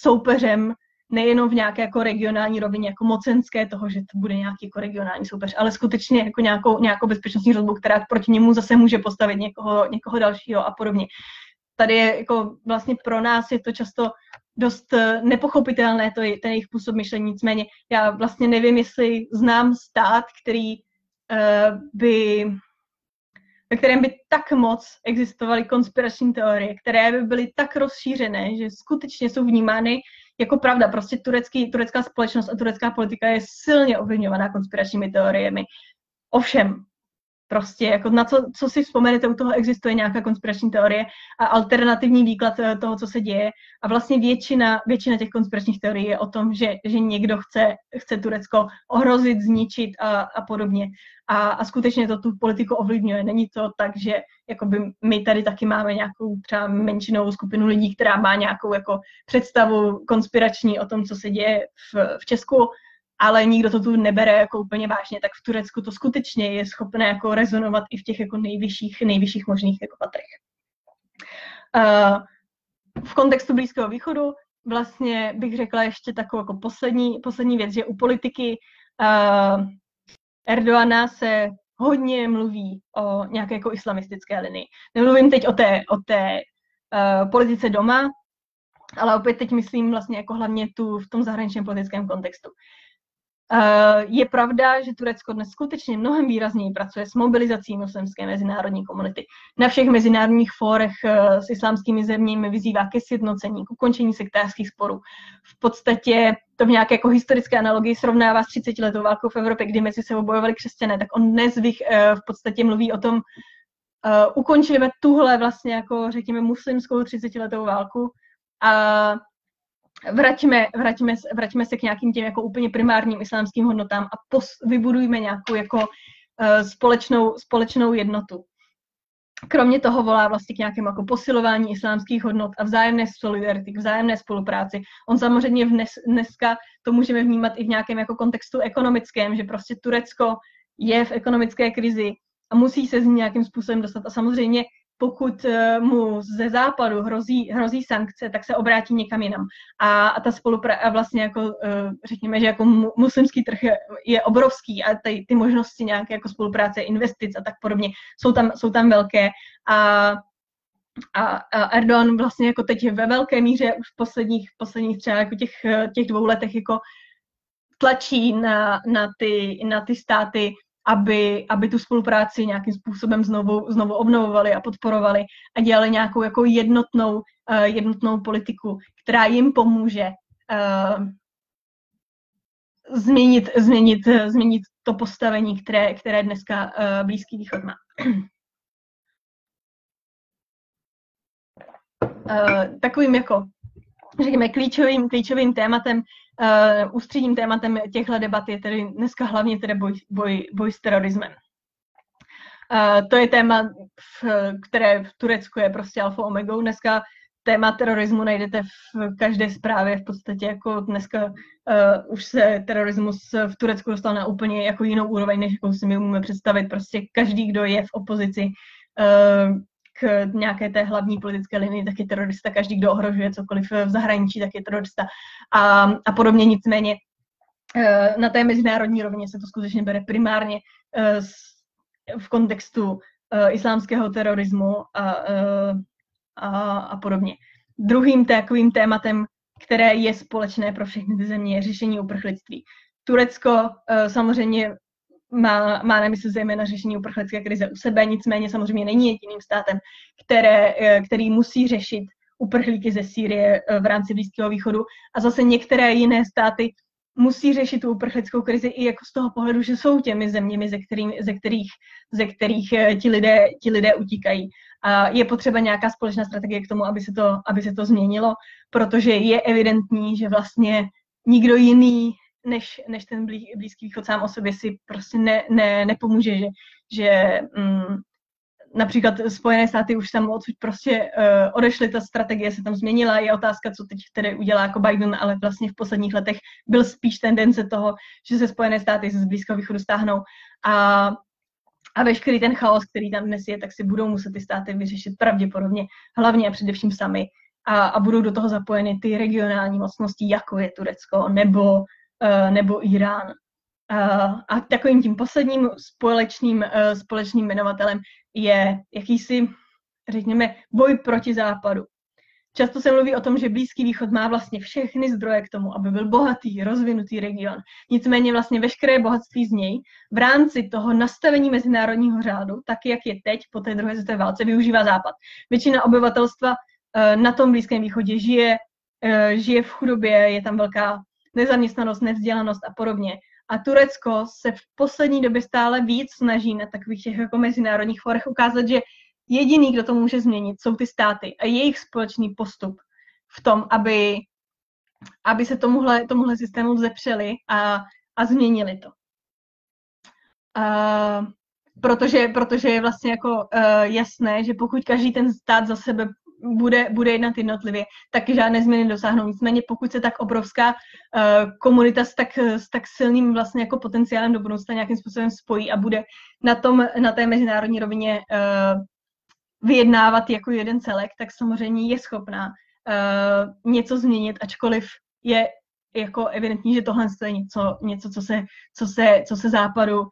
soupeřem nejenom v nějaké jako regionální rovině, jako mocenské toho, že to bude nějaký jako regionální soupeř, ale skutečně jako nějakou, nějakou bezpečnostní hrozbu, která proti němu zase může postavit někoho, někoho dalšího a podobně. Tady je jako vlastně pro nás je to často dost nepochopitelné, to je ten jejich působ myšlení, nicméně já vlastně nevím, jestli znám stát, který uh, by, ve kterém by tak moc existovaly konspirační teorie, které by byly tak rozšířené, že skutečně jsou vnímány jako pravda. Prostě turecký, turecká společnost a turecká politika je silně ovlivňovaná konspiračními teoriemi. Ovšem, prostě jako na co, co si vzpomenete, u toho existuje nějaká konspirační teorie a alternativní výklad toho, co se děje. A vlastně většina, většina těch konspiračních teorií je o tom, že, že někdo chce, chce Turecko ohrozit, zničit a, a podobně. A, a skutečně to tu politiku ovlivňuje. Není to tak, že jakoby my tady taky máme nějakou třeba menšinovou skupinu lidí, která má nějakou jako představu konspirační o tom, co se děje v, v Česku ale nikdo to tu nebere jako úplně vážně, tak v Turecku to skutečně je schopné jako rezonovat i v těch jako nejvyšších, nejvyšších možných jako patrech. Uh, v kontextu Blízkého východu vlastně bych řekla ještě takovou jako poslední, poslední věc, že u politiky uh, Erdoğana se hodně mluví o nějaké jako islamistické linii. Nemluvím teď o té, o té uh, politice doma, ale opět teď myslím vlastně jako hlavně tu v tom zahraničním politickém kontextu. Uh, je pravda, že Turecko dnes skutečně mnohem výrazněji pracuje s mobilizací muslimské mezinárodní komunity. Na všech mezinárodních fórech uh, s islámskými zeměmi vyzývá ke sjednocení, k ukončení sektářských sporů. V podstatě to v nějaké jako historické analogii srovnává s třicetiletou válkou v Evropě, kdy mezi sebou bojovali křesťané, tak on dnes uh, v podstatě mluví o tom, uh, ukončíme tuhle vlastně jako řekněme muslimskou třicetiletou válku a Vraťme, vraťme, vraťme se k nějakým těm jako úplně primárním islámským hodnotám a pos, vybudujme nějakou jako uh, společnou, společnou jednotu. Kromě toho volá vlastně k nějakému jako posilování islámských hodnot a vzájemné solidarity, k vzájemné spolupráci. On samozřejmě vnes, dneska to můžeme vnímat i v nějakém jako kontextu ekonomickém, že prostě Turecko je v ekonomické krizi a musí se z ní nějakým způsobem dostat a samozřejmě pokud mu ze západu hrozí, hrozí sankce, tak se obrátí někam jinam. A, a ta spolupráce vlastně jako, řekněme, že jako muslimský trh je, je obrovský a ty, ty možnosti nějaké jako spolupráce, investic a tak podobně jsou tam, jsou tam velké. A, a, a Erdoğan vlastně jako teď ve velké míře v posledních, posledních třeba jako těch, těch dvou letech jako tlačí na, na, ty, na ty státy, Aby, aby tu spolupráci nějakým způsobem znovu, znovu obnovovali a podporovali a dělali nějakou jako jednotnou, uh, jednotnou politiku, která jim pomůže uh, změnit, změnit, změnit to postavení, které, které dneska uh, Blízký východ má. Uh, takovým jako, řekněme, klíčovým, klíčovým tématem Uh, ústředním tématem těchto debat je tedy dneska hlavně tedy boj, boj, boj s terorismem. Uh, to je téma, v, které v Turecku je prostě alfa omegou. Dneska téma terorismu najdete v každé zprávě. V podstatě jako dneska uh, už se terorismus v Turecku dostal na úplně jako jinou úroveň, než jakou si my umíme představit. Prostě každý, kdo je v opozici uh, k nějaké té hlavní politické linii, tak je terorista, každý, kdo ohrožuje cokoliv v zahraničí, tak je terorista a, a podobně. Nicméně na té mezinárodní rovině se to skutečně bere primárně v kontextu islámského terorismu a, a, a podobně. Druhým takovým tématem, které je společné pro všechny ty země, je řešení uprchlictví. Turecko samozřejmě Má, má na mysli zejména řešení uprchlické krize u sebe, nicméně samozřejmě není jediným státem, které, který musí řešit uprchlíky ze Sýrie v rámci Blízkého východu a zase některé jiné státy musí řešit tu uprchlickou krizi i jako z toho pohledu, že jsou těmi zeměmi, ze, kterými, ze kterých, ze kterých ti, lidé, ti lidé utíkají. A je potřeba nějaká společná strategie k tomu, aby se to, aby se to změnilo, protože je evidentní, že vlastně nikdo jiný Než, než ten Blízký východ sám o sobě si prostě ne, ne, nepomůže, že, že mm, například Spojené státy už tam odsud prostě uh, odešly, ta strategie se tam změnila, je otázka, co teď tedy udělá jako Biden, ale vlastně v posledních letech byl spíš tendence toho, že se Spojené státy z Blízkého východu stáhnou a, a veškerý ten chaos, který tam dnes je, tak si budou muset ty státy vyřešit pravděpodobně, hlavně a především sami a, a budou do toho zapojeny ty regionální mocnosti, jako je Turecko nebo nebo Irán. A takovým tím posledním společným, společným jmenovatelem je jakýsi, řekněme, boj proti západu. Často se mluví o tom, že Blízký východ má vlastně všechny zdroje k tomu, aby byl bohatý, rozvinutý region. Nicméně vlastně veškeré bohatství z něj v rámci toho nastavení mezinárodního řádu, tak jak je teď po té druhé světové válce, využívá západ. Většina obyvatelstva na tom Blízkém východě žije, žije v chudobě, je tam velká nezaměstnanost, nevzdělanost a podobně. A Turecko se v poslední době stále víc snaží na takových těch jako mezinárodních fórech ukázat, že jediný, kdo to může změnit, jsou ty státy a jejich společný postup v tom, aby, aby se tomuhle, tomuhle systému vzepřeli a, a změnili to. Uh, protože, protože je vlastně jako uh, jasné, že pokud každý ten stát za sebe bude, bude jednat jednotlivě, tak žádné změny dosáhnou. Nicméně pokud se tak obrovská uh, komunita s tak, s tak silným vlastně jako potenciálem do budoucna nějakým způsobem spojí a bude na, tom, na té mezinárodní rovině uh, vyjednávat jako jeden celek, tak samozřejmě je schopná uh, něco změnit, ačkoliv je jako evidentní, že tohle je něco, něco co, se, co, se, co se západu uh,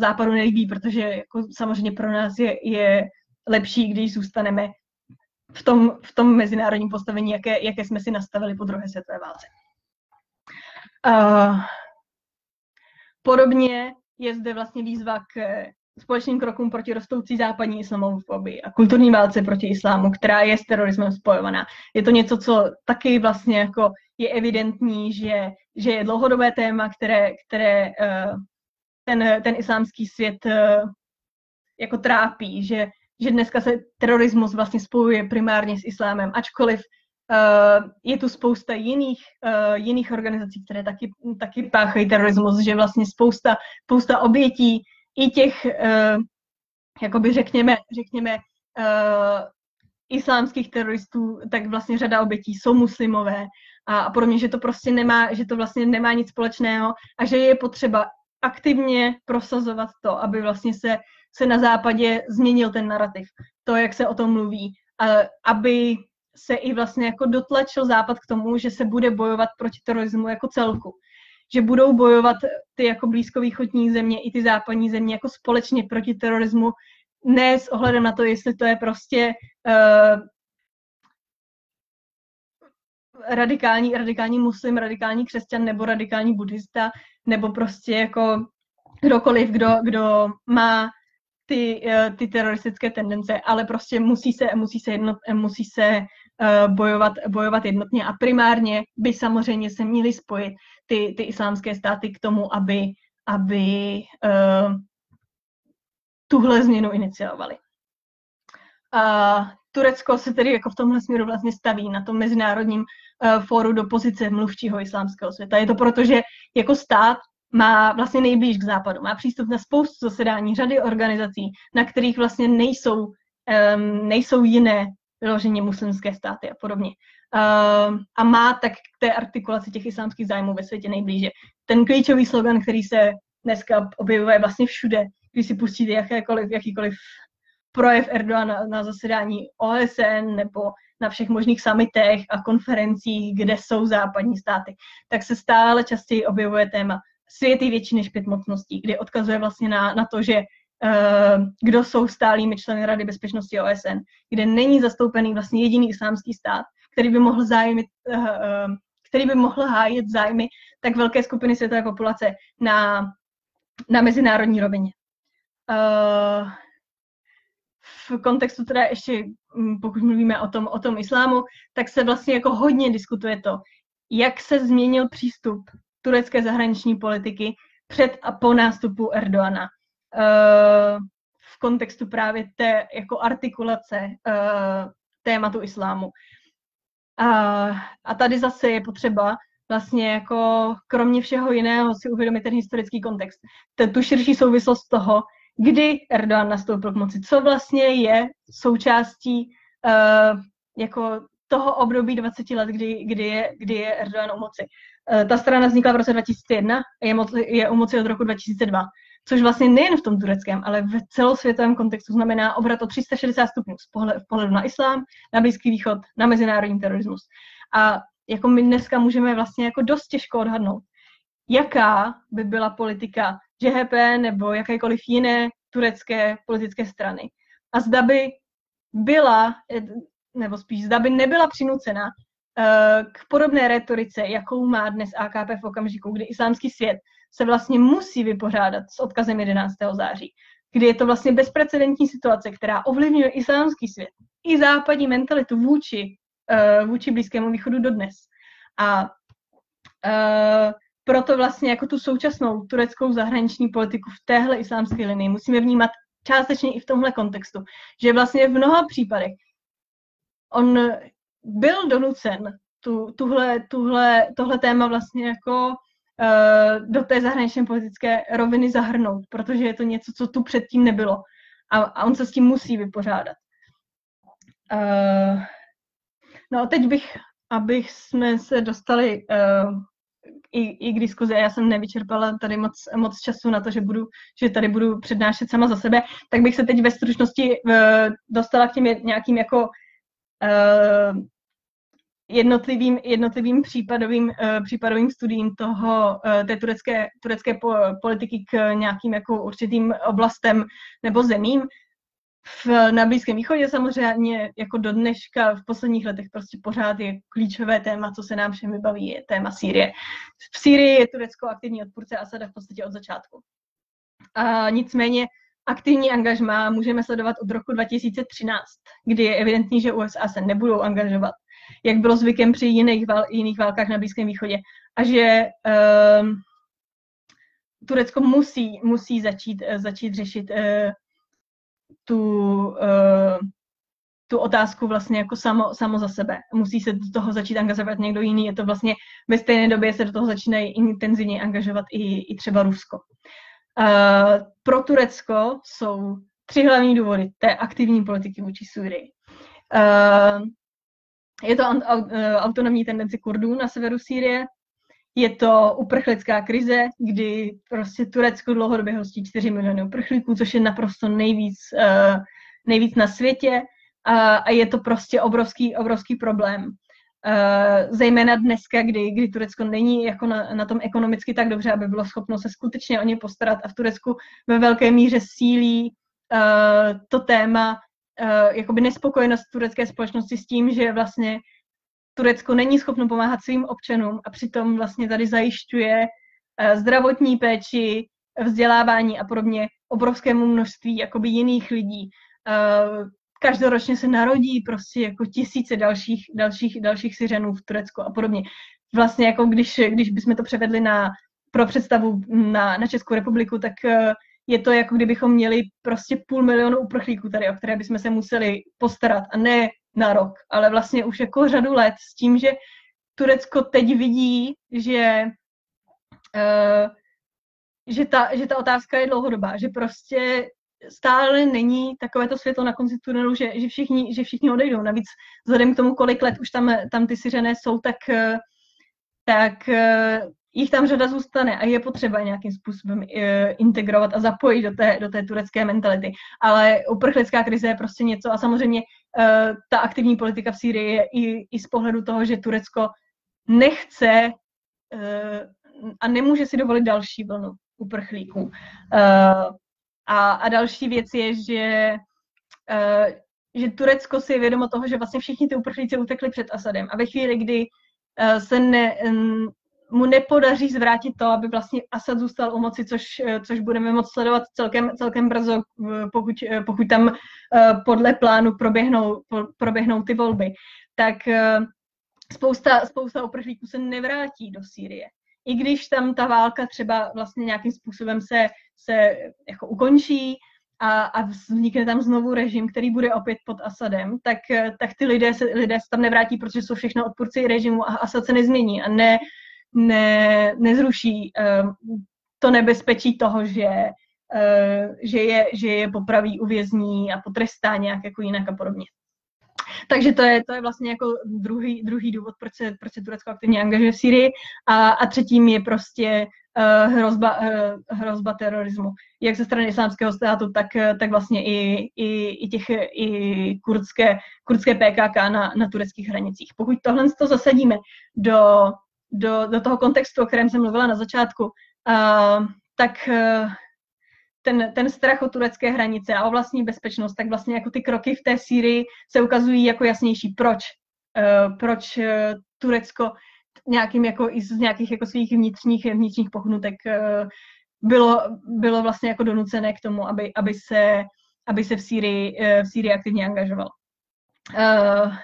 západu nelíbí, protože jako samozřejmě pro nás je, je lepší, když zůstaneme v tom, v tom mezinárodním postavení, jaké, jaké jsme si nastavili po druhé světové válce. Uh, podobně je zde vlastně výzva k společným krokům proti rostoucí západní islamofobii a kulturní válce proti islámu, která je s terorismem spojovaná. Je to něco, co taky vlastně jako je evidentní, že, že je dlouhodobé téma, které, které uh, ten, ten islámský svět uh, jako trápí, že že dneska se terorismus vlastně spojuje primárně s islámem, ačkoliv uh, je tu spousta jiných, uh, jiných organizací, které taky, taky páchají terorismus, že vlastně spousta, spousta obětí i těch, uh, jakoby řekněme, řekněme uh, islámských teroristů, tak vlastně řada obětí jsou muslimové a, a podobně, že to prostě nemá, že to vlastně nemá nic společného a že je potřeba aktivně prosazovat to, aby vlastně se se na západě změnil ten narrativ, to, jak se o tom mluví, aby se i vlastně jako dotlačil západ k tomu, že se bude bojovat proti terorismu jako celku. Že budou bojovat ty jako blízkovýchodní země i ty západní země jako společně proti terorismu, ne s ohledem na to, jestli to je prostě uh, radikální, radikální muslim, radikální křesťan nebo radikální buddhista, nebo prostě jako kdokoliv, kdo, kdo má Ty, ty teroristické tendence, ale prostě musí se, musí se, jednot, musí se uh, bojovat, bojovat jednotně a primárně by samozřejmě se měly spojit ty, ty islámské státy k tomu, aby, aby uh, tuhle změnu iniciovaly. Uh, Turecko se tedy jako v tomhle směru vlastně staví na tom mezinárodním uh, fóru do pozice mluvčího islámského světa. Je to proto, že jako stát má vlastně nejblíž k západu, má přístup na spoustu zasedání, řady organizací, na kterých vlastně nejsou, um, nejsou jiné vyloženě muslimské státy a podobně. Um, a má tak k té artikulaci těch islámských zájmů ve světě nejblíže. Ten klíčový slogan, který se dneska objevuje vlastně všude, když si pustíte jakékoliv, jakýkoliv projev Erdoğana na zasedání O S N nebo na všech možných summitech a konferencích, kde jsou západní státy, tak se stále častěji objevuje téma svět je větší než pět mocností, kdy odkazuje vlastně na, na to, že uh, kdo jsou stálými členy Rady bezpečnosti O S N, kde není zastoupený vlastně jediný islámský stát, který by mohl, zájmy, uh, uh, který by mohl hájit zájmy tak velké skupiny světové populace na, na mezinárodní rovině. Uh, v kontextu teda ještě, pokud mluvíme o tom, o tom islámu, tak se vlastně jako hodně diskutuje to, jak se změnil přístup turecké zahraniční politiky před a po nástupu Erdoğana. Uh, v kontextu právě té jako artikulace uh, tématu islámu. Uh, a tady zase je potřeba vlastně jako kromě všeho jiného si uvědomit ten historický kontext. Tu širší souvislost toho, kdy Erdoğan nastoupil k moci, co vlastně je součástí uh, jako toho období dvacet let, kdy, kdy, je, kdy je Erdoğan u moci. Ta strana vznikla v roce dva tisíce jedna a je, moci, je u moci od roku dva tisíce dva, což vlastně nejen v tom tureckém, ale v celosvětovém kontextu znamená obrat o tři sta šedesát stupňů v pohledu na islám, na Blízký východ, na mezinárodní terorismus. A jako my dneska můžeme vlastně jako dost těžko odhadnout, jaká by byla politika Č H P nebo jakékoliv jiné turecké politické strany. A zda by byla, nebo spíš zda by nebyla přinucena k podobné retorice, jakou má dnes A K P v okamžiku, kdy islámský svět se vlastně musí vypořádat s odkazem jedenáctého září, kdy je to vlastně bezprecedentní situace, která ovlivňuje islámský svět i západní mentalitu vůči, vůči Blízkému východu dodnes. A proto vlastně jako tu současnou tureckou zahraniční politiku v téhle islámské linii musíme vnímat částečně i v tomhle kontextu, že vlastně v mnoha případech on byl donucen tu, tuhle, tuhle, tohle téma vlastně jako uh, do té zahraničně politické roviny zahrnout, protože je to něco, co tu předtím nebylo. A, a on se s tím musí vypořádat. Uh, no a teď bych, abych jsme se dostali uh, i, i k diskuzi, já jsem nevyčerpala tady moc, moc času na to, že, budu, že tady budu přednášet sama za sebe, tak bych se teď ve stručnosti uh, dostala k těm nějakým jako uh, jednotlivým, jednotlivým případovým, uh, případovým studiím toho, uh, té turecké, turecké po, politiky k nějakým jako určitým oblastem nebo zemím. V, na Blízkém východě samozřejmě jako do dneška v posledních letech prostě pořád je klíčové téma, co se nám všem vybaví, je téma Sýrie. V Sýrii je Turecko aktivní odpůrce Asada v podstatě od začátku. A nicméně aktivní angažmá můžeme sledovat od roku dva tisíce třináct, kdy je evidentní, že U S A se nebudou angažovat, jak bylo zvykem při jiných, val, jiných válkách na Blízkém východě, a že um, Turecko musí, musí začít, začít řešit uh, Tu, tu otázku vlastně jako samo, samo za sebe. Musí se do toho začít angažovat někdo jiný. Je to vlastně ve stejné době se do toho začínají intenzivně angažovat i, i třeba Rusko. Uh, pro Turecko jsou tři hlavní důvody té aktivní politiky vůči Sýrii. Uh, je to an, au, autonomní tendence Kurdů na severu Sýrie, je to uprchlická krize, kdy prostě Turecko dlouhodobě hostí čtyři miliony uprchlíků, což je naprosto nejvíc, uh, nejvíc na světě, uh, a je to prostě obrovský, obrovský problém. Uh, zejména dneska, kdy, kdy Turecko není jako na, na tom ekonomicky tak dobře, aby bylo schopno se skutečně o ně postarat, a v Turecku ve velké míře sílí uh, to téma uh, jakoby nespokojenost turecké společnosti s tím, že vlastně Turecko není schopno pomáhat svým občanům a přitom vlastně tady zajišťuje zdravotní péči, vzdělávání a podobně obrovskému množství jakoby jiných lidí. Každoročně se narodí prostě jako tisíce dalších, dalších, dalších Syřanů v Turecku a podobně. Vlastně jako když, když bychom to převedli na, pro představu na, na Českou republiku, tak je to jako kdybychom měli prostě půl milionu uprchlíků tady, o které bychom se museli postarat, a ne na rok, ale vlastně už jako řadu let s tím, že Turecko teď vidí, že, uh, že, ta, že ta otázka je dlouhodobá, že prostě stále není takové to světlo na konci tunelu, že, že, všichni, že všichni odejdou. Navíc vzhledem k tomu, kolik let už tam, tam ty Syřané jsou, tak, tak uh, jich tam řada zůstane a je potřeba nějakým způsobem uh, integrovat a zapojit do té, do té turecké mentality. Ale uprchlická krize je prostě něco, a samozřejmě ta aktivní politika v Sýrii je i, i z pohledu toho, že Turecko nechce uh, a nemůže si dovolit další vlnu uprchlíků. Uh, a, a další věc je, že, uh, že Turecko si je vědomo toho, že vlastně všichni ty uprchlíci utekli před Asadem, a ve chvíli, kdy uh, se ne, um, mu nepodaří zvrátit to, aby vlastně Asad zůstal u moci, což, což budeme moc sledovat celkem, celkem brzo, pokud, pokud tam podle plánu proběhnou, proběhnou ty volby, tak spousta, spousta uprchlíků se nevrátí do Sýrie. I když tam ta válka třeba vlastně nějakým způsobem se, se jako ukončí a, a vznikne tam znovu režim, který bude opět pod Asadem, tak, tak ty lidé se, lidé se tam nevrátí, protože jsou všechno odpůrci režimu a Asad se nezmění a ne Ne, nezruší uh, to nebezpečí toho, že, uh, že, je, že je popraví, uvězní a potrestá nějak jako jinak a podobně. Takže to je, to je vlastně jako druhý, druhý důvod, proč se, proč se Turecko aktivně angažuje v Sýrii. A, a třetím je prostě uh, hrozba, uh, hrozba terorismu. Jak ze strany Islámského státu, tak, tak vlastně i, i, i, těch, i kurdské, kurdské P K K na, na tureckých hranicích. Pokud tohle to zasadíme do Do, do toho kontextu, o kterém jsem mluvila na začátku, uh, tak uh, ten, ten strach o turecké hranice a o vlastní bezpečnost, tak vlastně jako ty kroky v té Sýrii se ukazují jako jasnější, proč, uh, proč uh, Turecko nějakým jako, z nějakých jako svých vnitřních, vnitřních pochnutek uh, bylo, bylo vlastně jako donucené k tomu, aby, aby, se, aby se v Sýrii, uh, v Sýrii aktivně angažovalo. Uh,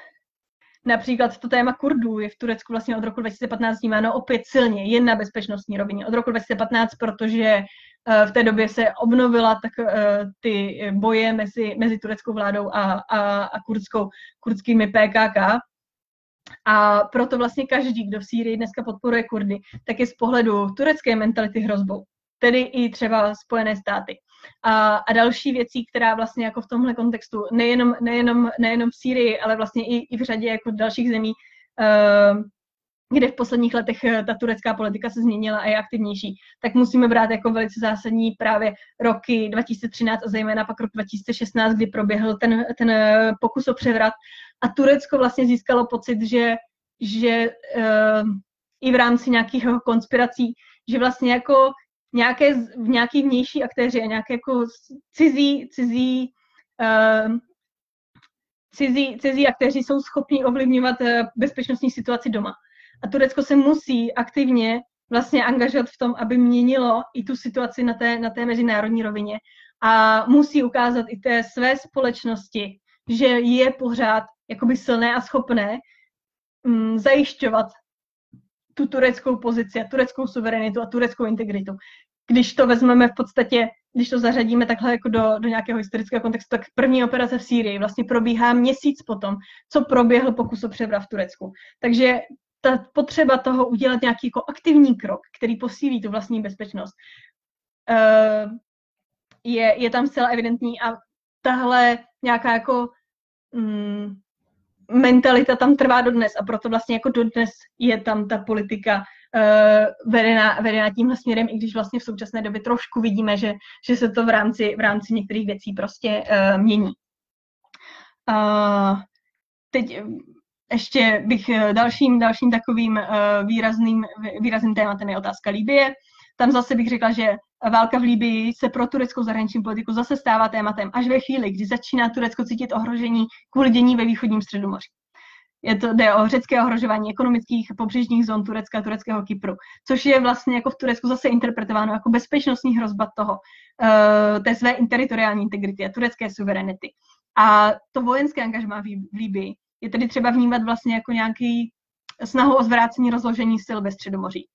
Například to téma Kurdů je v Turecku vlastně od roku dva tisíce patnáct vnímáno opět silně, jen na bezpečnostní rovině. Od roku dva tisíce patnáct, protože v té době se obnovila tak, ty boje mezi, mezi tureckou vládou a, a, a kurdskou, kurdskými P K K. A proto vlastně každý, kdo v Sýrii dneska podporuje Kurdy, tak je z pohledu turecké mentality hrozbou. tedy i třeba Spojené státy. A, a další věcí, která vlastně jako v tomhle kontextu, nejenom, nejenom, nejenom v Sýrii, ale vlastně i, i v řadě jako dalších zemí, uh, kde v posledních letech ta turecká politika se změnila a je aktivnější, tak musíme brát jako velice zásadní právě roky dva tisíce třináct a zejména pak rok dva tisíce šestnáct, kdy proběhl ten, ten pokus o převrat a Turecko vlastně získalo pocit, že, že uh, i v rámci nějakých konspirací, že vlastně jako nějaké, nějaký vnější aktéři a nějaké jako cizí, cizí, uh, cizí, cizí aktéři jsou schopni ovlivňovat bezpečnostní situaci doma. A Turecko se musí aktivně vlastně angažovat v tom, aby měnilo i tu situaci na té, na té mezinárodní rovině. A musí ukázat i té své společnosti, že je pořád jakoby silné a schopné um, zajišťovat tu tureckou pozici a tureckou suverenitu a tureckou integritu. Když to vezmeme v podstatě, když to zařadíme takhle jako do, do nějakého historického kontextu, tak první operace v Sýrii vlastně probíhá měsíc potom, co proběhl pokus o převrat v Turecku. Takže ta potřeba toho udělat nějaký jako aktivní krok, který posílí tu vlastní bezpečnost, je, je tam zcela evidentní a tahle nějaká jako mm, mentalita tam trvá dodnes a proto vlastně jako dodnes je tam ta politika uh, vedená, vedená tímhle směrem, i když vlastně v současné době trošku vidíme, že, že se to v rámci, v rámci některých věcí prostě uh, mění. Uh, teď ještě bych dalším, dalším takovým uh, výrazným, výrazným tématem je otázka Libye. Tam zase bych řekla, že válka v Libyi se pro tureckou zahraniční politiku zase stává tématem až ve chvíli, kdy začíná Turecko cítit ohrožení kvůli dění ve východním Středomoří. Je to, jde o řecké ohrožování ekonomických pobřežních zón Turecka a tureckého Kypru, což je vlastně jako v Turecku zase interpretováno jako bezpečnostní hrozba toho, té své teritoriální integrity a turecké suverenity. A to vojenské angažmá v Libyi je tedy třeba vnímat vlastně jako nějaký snahu o zvrácení rozložení sil ve Středomoří.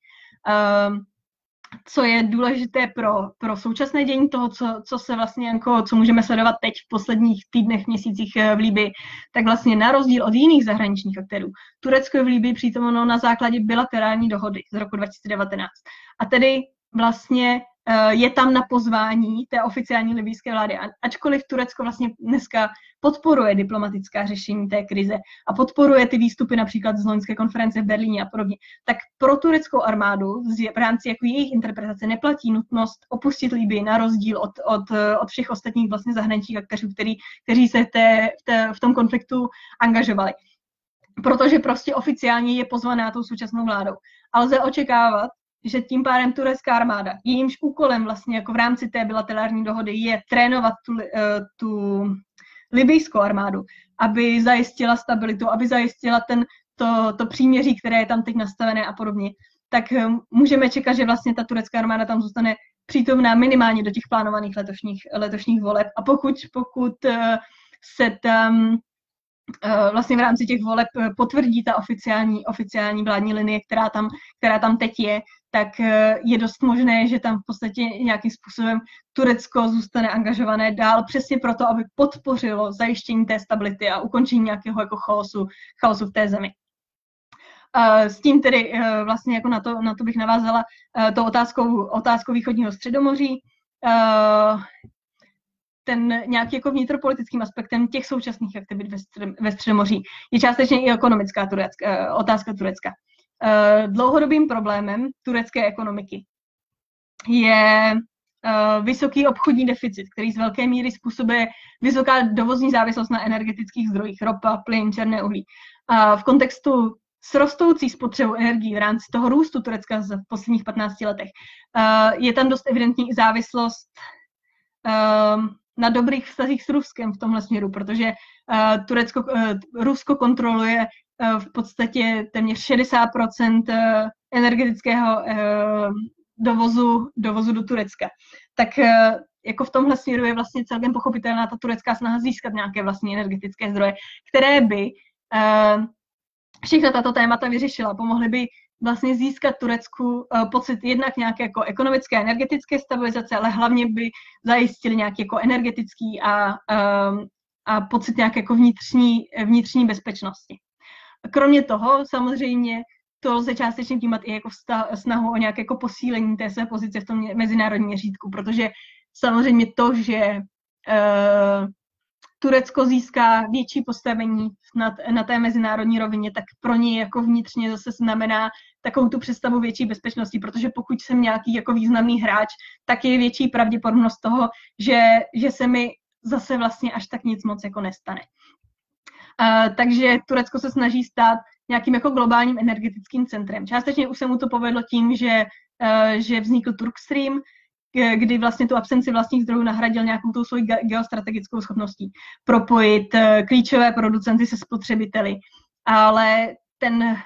Co je důležité pro, pro současné dění toho, co, co se vlastně jako, co můžeme sledovat teď v posledních týdnech, měsících v Libyi, tak vlastně na rozdíl od jiných zahraničních aktérů, Turecko je v Libyi přítomno na základě bilaterální dohody z roku dva tisíce devatenáct. A tedy vlastně je tam na pozvání té oficiální libijské vlády. Ačkoliv Turecko vlastně dneska podporuje diplomatická řešení té krize a podporuje ty výstupy například z loňské konference v Berlíně a podobně, tak pro tureckou armádu v rámci jako jejich interpretace neplatí nutnost opustit Libyi na rozdíl od, od, od všech ostatních vlastně zahraničních aktérů, který, kteří se té, té, v tom konfliktu angažovali. Protože prostě oficiálně je pozvaná tou současnou vládou. A lze očekávat, že tím pádem turecká armáda, jejímž úkolem vlastně jako v rámci té bilaterální dohody je trénovat tu, tu libijskou armádu, aby zajistila stabilitu, aby zajistila ten, to, to příměří, které je tam teď nastavené a podobně, tak můžeme čekat, že vlastně ta turecká armáda tam zůstane přítomná minimálně do těch plánovaných letošních, letošních voleb. A pokud, pokud se tam vlastně v rámci těch voleb potvrdí ta oficiální, oficiální vládní linie, která tam, která tam teď je, tak je dost možné, že tam v podstatě nějakým způsobem Turecko zůstane angažované dál přesně proto, aby podpořilo zajištění té stability a ukončení nějakého jako chaosu, chaosu v té zemi. S tím tedy vlastně jako na to, na to bych navázala tou otázkou, otázkou východního Středomoří. Ten nějaký jako vnitropolitickým aspektem těch současných aktivit ve, střed, ve Středomoří je částečně i ekonomická turecka, otázka Turecka. Dlouhodobým problémem turecké ekonomiky je vysoký obchodní deficit, který z velké míry způsobuje vysoká dovozní závislost na energetických zdrojích, ropa, plyn, černé uhlí. A v kontextu s rostoucí spotřebou energií v rámci toho růstu Turecka v posledních patnácti letech je tam dost evidentní závislost na dobrých vztazích s Ruskem v tomhle směru, protože uh, Turecko, uh, Rusko kontroluje uh, v podstatě téměř šedesát procent uh, energetického uh, dovozu, dovozu do Turecka. Tak uh, jako v tomhle směru je vlastně celkem pochopitelná ta turecká snaha získat nějaké vlastní energetické zdroje, které by uh, všechna tato témata vyřešila, pomohly by vlastně získat Turecku pocit jednak nějaké jako ekonomické a energetické stabilizace, ale hlavně by zajistili nějaký jako energetický a, a, a pocit nějaké jako vnitřní, vnitřní bezpečnosti. Kromě toho samozřejmě to lze částečně vnímat i jako snahu o nějaké jako posílení té své pozice v tom mezinárodním měřítku, protože samozřejmě to, že uh, Turecko získá větší postavení na, na té mezinárodní rovině, tak pro něj jako vnitřně zase znamená takovou tu představu větší bezpečnosti, protože pokud jsem nějaký jako významný hráč, tak je větší pravděpodobnost toho, že, že se mi zase vlastně až tak nic moc jako nestane. Uh, takže Turecko se snaží stát nějakým jako globálním energetickým centrem. Částečně už se mu to povedlo tím, že, uh, že vznikl Turkstream, kdy vlastně tu absenci vlastních zdrojů nahradil nějakou tou svoji geostrategickou schopností propojit klíčové producenty se spotřebiteli. Ale ten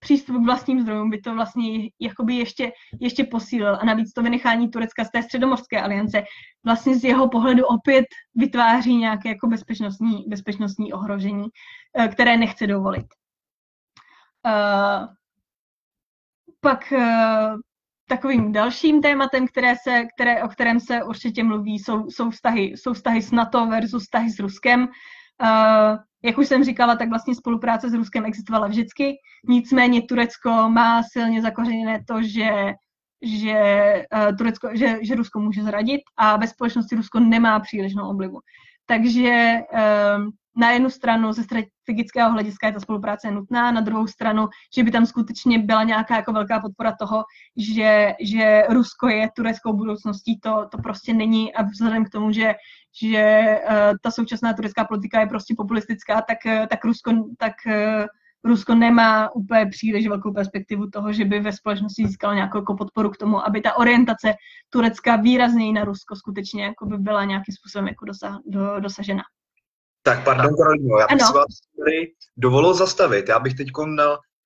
přístup k vlastním zdrojům by to vlastně jakoby ještě, ještě posílil. A navíc to vynechání Turecka z té Středomořské aliance vlastně z jeho pohledu opět vytváří nějaké jako bezpečnostní, bezpečnostní ohrožení, které nechce dovolit. Uh, pak uh, Takovým dalším tématem, které se, které, o kterém se určitě mluví, jsou, jsou, vztahy, jsou vztahy s NATO versus vztahy s Ruskem. Uh, jak už jsem říkala, tak vlastně spolupráce s Ruskem existovala vždycky. Nicméně Turecko má silně zakořeněné to, že, že, uh, Turecko, že, že Rusko může zradit a ve společnosti Rusko nemá přílišnou oblivu. Takže uh, na jednu stranu ze strategického hlediska je ta spolupráce nutná, na druhou stranu, že by tam skutečně byla nějaká jako velká podpora toho, že, že Rusko je tureckou budoucností, to, to prostě není. A vzhledem k tomu, že, že uh, ta současná turecká politika je prostě populistická, tak, uh, tak, Rusko, tak uh, Rusko nemá úplně příliš velkou perspektivu toho, že by ve společnosti získalo nějakou jako podporu k tomu, aby ta orientace Turecka výrazněji na Rusko skutečně jako by byla nějakým způsobem jako dosa, do, dosažena. Tak pardon, Karolino, já bych si vás tady dovolil zastavit. Já bych teď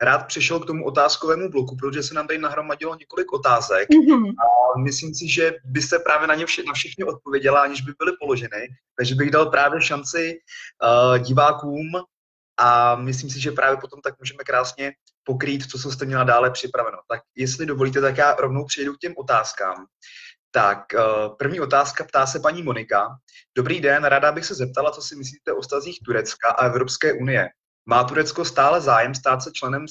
rád přešel k tomu otázkovému bloku, protože se nám tady nahromadilo několik otázek mm-hmm. a myslím si, že byste právě na ně vše, na všechny odpověděla, aniž by byly položeny, takže bych dal právě šanci uh, divákům a myslím si, že právě potom tak můžeme krásně pokrýt, co jste měla dále připraveno. Tak jestli dovolíte, tak já rovnou přejdu k těm otázkám. Tak, první otázka, ptá se paní Monika. Dobrý den, ráda bych se zeptala, co si myslíte o vztazích Turecka a Evropské unie. Má Turecko stále zájem stát se členem,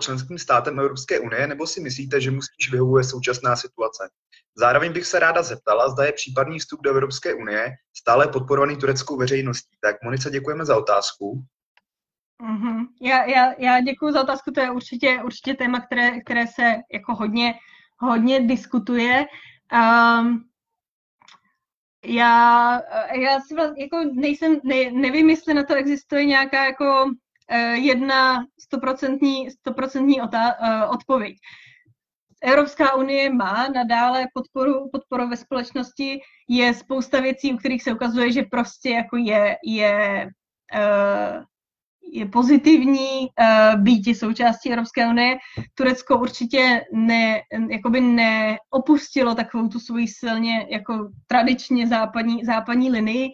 členským státem Evropské unie, nebo si myslíte, že mu spíš vyhovuje současná situace? Zároveň bych se ráda zeptala, zda je případný vstup do Evropské unie stále podporovaný tureckou veřejností. Tak, Monice, děkujeme za otázku. Mm-hmm. Já, já, já děkuji za otázku, to je určitě, určitě téma, které, které se jako hodně, hodně diskutuje. Um, já, já si vlastně jako nejsem, ne, nevím, jestli na to existuje nějaká jako uh, jedna stoprocentní, stoprocentní otá, uh, odpověď. Evropská unie má nadále podporu, podporu ve společnosti, je spousta věcí, u kterých se ukazuje, že prostě jako je, je, uh, je pozitivní uh, být součástí Evropské unie. Turecko určitě ne, jakoby neopustilo takovou tu svoji silně jako tradičně západní, západní linii.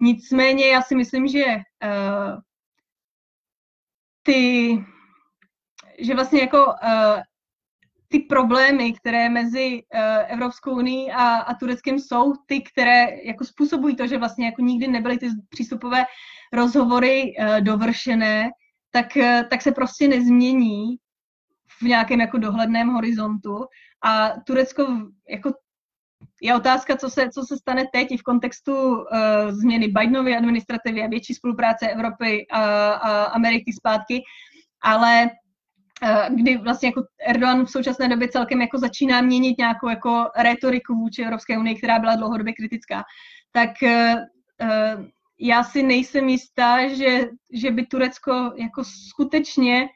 Nicméně já si myslím, že uh, ty, že vlastně jako uh, ty problémy, které mezi uh, Evropskou unií a, a Tureckem jsou, ty, které jako způsobují to, že vlastně jako nikdy nebyly ty přístupové rozhovory uh, dovršené, tak, uh, tak se prostě nezmění v nějakém jako dohledném horizontu. A Turecko jako je otázka, co se, co se stane teď i v kontextu uh, změny Bidenovy administrativy a větší spolupráce Evropy a, a Ameriky zpátky, ale kdy vlastně jako Erdogan v současné době celkem jako začíná měnit nějakou jako retoriku vůči Evropské unii, která byla dlouhodobě kritická, tak uh, já si nejsem jistá, že, že by Turecko jako skutečně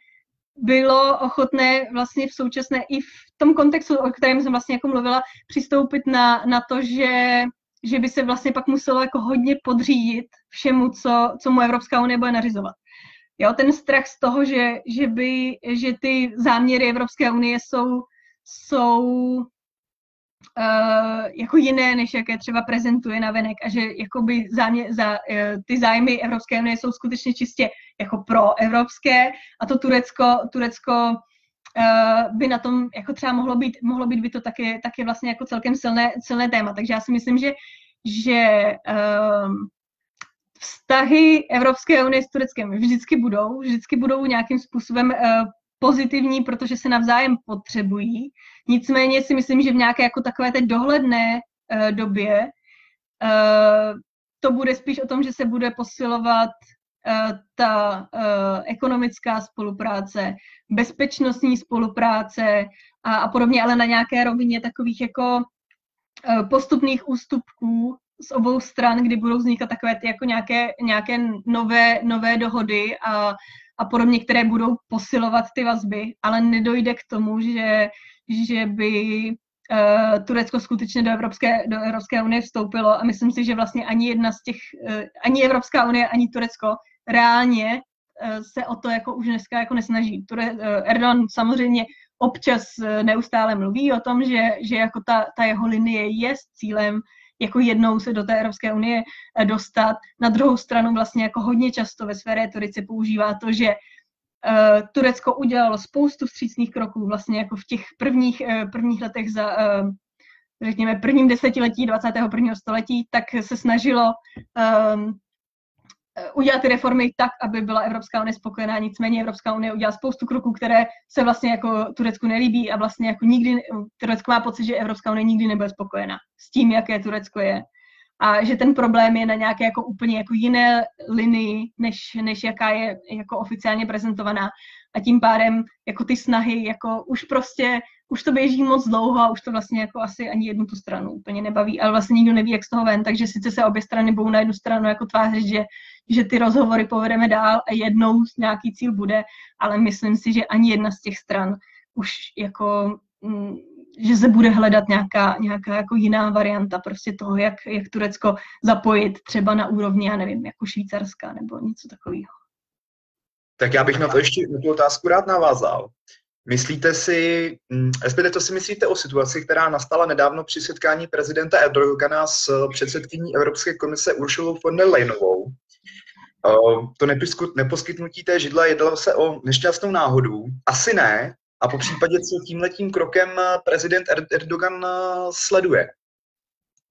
bylo ochotné vlastně v současné, i v tom kontextu, o kterém jsem vlastně jako mluvila, přistoupit na, na to, že, že by se vlastně pak muselo jako hodně podřídit všemu, co, co mu Evropská unie bude nařizovat. Jo, ten strach z toho, že, že, by, že ty záměry Evropské unie jsou, jsou uh, jako jiné, než jaké třeba prezentuje navenek a že jakoby zámě, za, uh, ty zájmy Evropské unie jsou skutečně čistě jako proevropské a to Turecko, Turecko uh, by na tom jako třeba mohlo být, mohlo být by to taky, taky vlastně jako celkem silné, silné téma. Takže já si myslím, že, že uh, vztahy Evropské unie s Tureckem vždycky budou, vždycky budou nějakým způsobem pozitivní, protože se navzájem potřebují. Nicméně si myslím, že v nějaké jako takové té dohledné uh, době uh, to bude spíš o tom, že se bude posilovat uh, ta uh, ekonomická spolupráce, bezpečnostní spolupráce a, a podobně, ale na nějaké rovině takových jako uh, postupných ústupků z obou stran, kdy budou vznikat takové ty jako nějaké, nějaké nové, nové dohody a, a podobně, které budou posilovat ty vazby, ale nedojde k tomu, že, že by uh, Turecko skutečně do Evropské, do Evropské unie vstoupilo a myslím si, že vlastně ani jedna z těch, uh, ani Evropská unie, ani Turecko reálně uh, se o to jako už dneska jako nesnaží. Ture, uh, Erdoğan samozřejmě občas uh, neustále mluví o tom, že, že jako ta, ta jeho linie je s cílem jako jednou se do té Evropské unie dostat. Na druhou stranu vlastně jako hodně často ve své rétorice používá to, že uh, Turecko udělalo spoustu vstřícných kroků vlastně jako v těch prvních, uh, prvních letech za, uh, řekněme, prvním desetiletí dvacátého prvního století, tak se snažilo um, udělat ty reformy tak, aby byla Evropská unie spokojená, nicméně Evropská unie udělá spoustu kroků, které se vlastně jako Turecku nelíbí a vlastně jako nikdy, Turecko má pocit, že Evropská unie nikdy nebude spokojená s tím, jaké Turecko je. A že ten problém je na nějaké jako úplně jako jiné linii, než, než jaká je jako oficiálně prezentovaná. A tím pádem jako ty snahy, jako už prostě, už to běží moc dlouho a už to vlastně jako asi ani jednu tu stranu úplně nebaví, ale vlastně nikdo neví, jak z toho ven, takže sice se obě strany budou na jednu stranu jako tvářit, že, že ty rozhovory povedeme dál a jednou nějaký cíl bude, ale myslím si, že ani jedna z těch stran už jako, že se bude hledat nějaká, nějaká jako jiná varianta prostě toho, jak, jak Turecko zapojit třeba na úrovni, já nevím, jako Švýcarska nebo něco takového. Tak já bych na to ještě na tu otázku rád navázal. Myslíte si, respektive to si myslíte o situaci, která nastala nedávno při setkání prezidenta Erdogana s předsedkyní Evropské komise Uršulou von der Leyenovou. To neposkytnutí té židle jednalo se o nešťastnou náhodu. Asi ne. A po případě, co tímhletím krokem prezident Erdogan sleduje?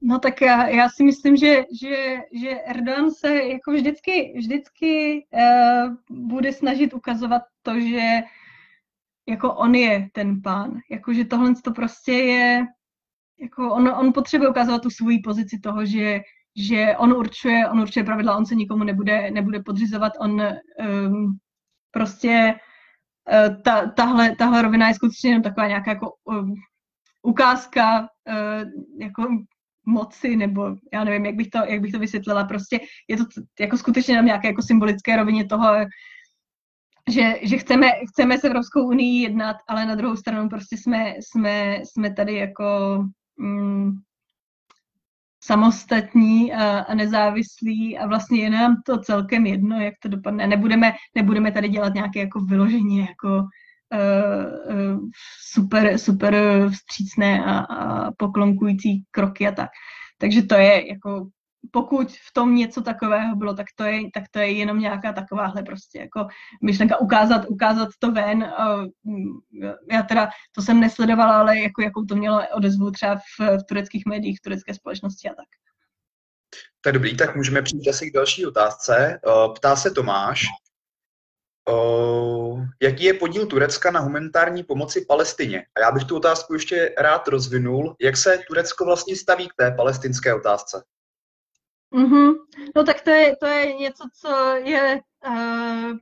No tak já, já si myslím, že, že, že Erdogan se jako vždycky, vždycky uh, bude snažit ukazovat to, že jako on je ten pán, jako že tohle to prostě je, jako on, on potřebuje ukazovat tu svou pozici toho, že, že on určuje, on určuje pravidla, on se nikomu nebude, nebude podřizovat, on um, prostě uh, ta, tahle, tahle rovina je skutečně jenom taková nějaká jako um, ukázka uh, jako moci, nebo já nevím, jak bych to, jak bych to vysvětlila, prostě je to jako skutečně na nějaké jako symbolické rovině toho, že, že chceme, chceme s Evropskou unii jednat, ale na druhou stranu prostě jsme, jsme, jsme tady jako mm, samostatní a, a nezávislí a vlastně je nám to celkem jedno, jak to dopadne. Nebudeme, nebudeme tady dělat nějaké jako vyloženě jako Uh, uh, super, super vstřícné a, a poklonkující kroky a tak. Takže to je jako, pokud v tom něco takového bylo, tak to je, tak to je jenom nějaká takováhle prostě jako myšlenka ukázat, ukázat to ven. Uh, já teda to jsem nesledovala, ale jako, jakou to mělo odezvu třeba v, v tureckých médiích, v turecké společnosti a tak. Tak dobrý, tak můžeme přijít asi k další otázce. Uh, ptá se Tomáš. Uh, jaký je podíl Turecka na humanitární pomoci Palestině? A já bych tu otázku ještě rád rozvinul. Jak se Turecko vlastně staví k té palestinské otázce? Mm-hmm. No tak to je, to je něco, co je uh,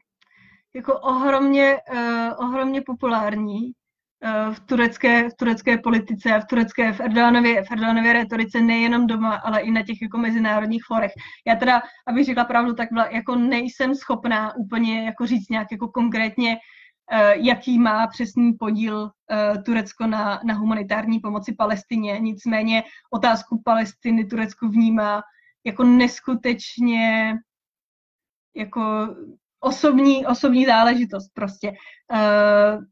jako ohromně, uh, ohromně populární uh, v turecké, v turecké politice a v turecké, v Erdoganově, v Erdoganově retorice nejenom doma, ale i na těch jako mezinárodních forech. Já teda, abych řekla pravdu, tak byla, jako nejsem schopná úplně jako říct nějak jako konkrétně, uh, jaký má přesný podíl uh, Turecko na, na humanitární pomoci Palestině. Nicméně otázku Palestiny Turecko vnímá jako neskutečně jako osobní, osobní záležitost prostě. Uh,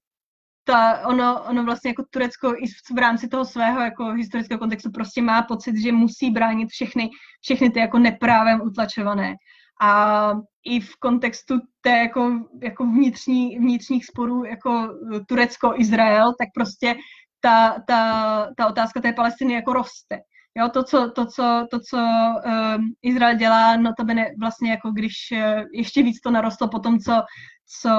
Ta, ono, ono vlastně jako Turecko i v rámci toho svého jako historického kontextu prostě má pocit, že musí bránit všechny, všechny ty jako neprávem utlačované. A i v kontextu té jako, jako vnitřní, vnitřních sporů jako Turecko-Izrael, tak prostě ta, ta, ta otázka té Palestiny jako roste. Jo, to, co, to, co, to, co um, Izrael dělá, no to by ne, vlastně jako když ještě víc to narostlo po tom, co, co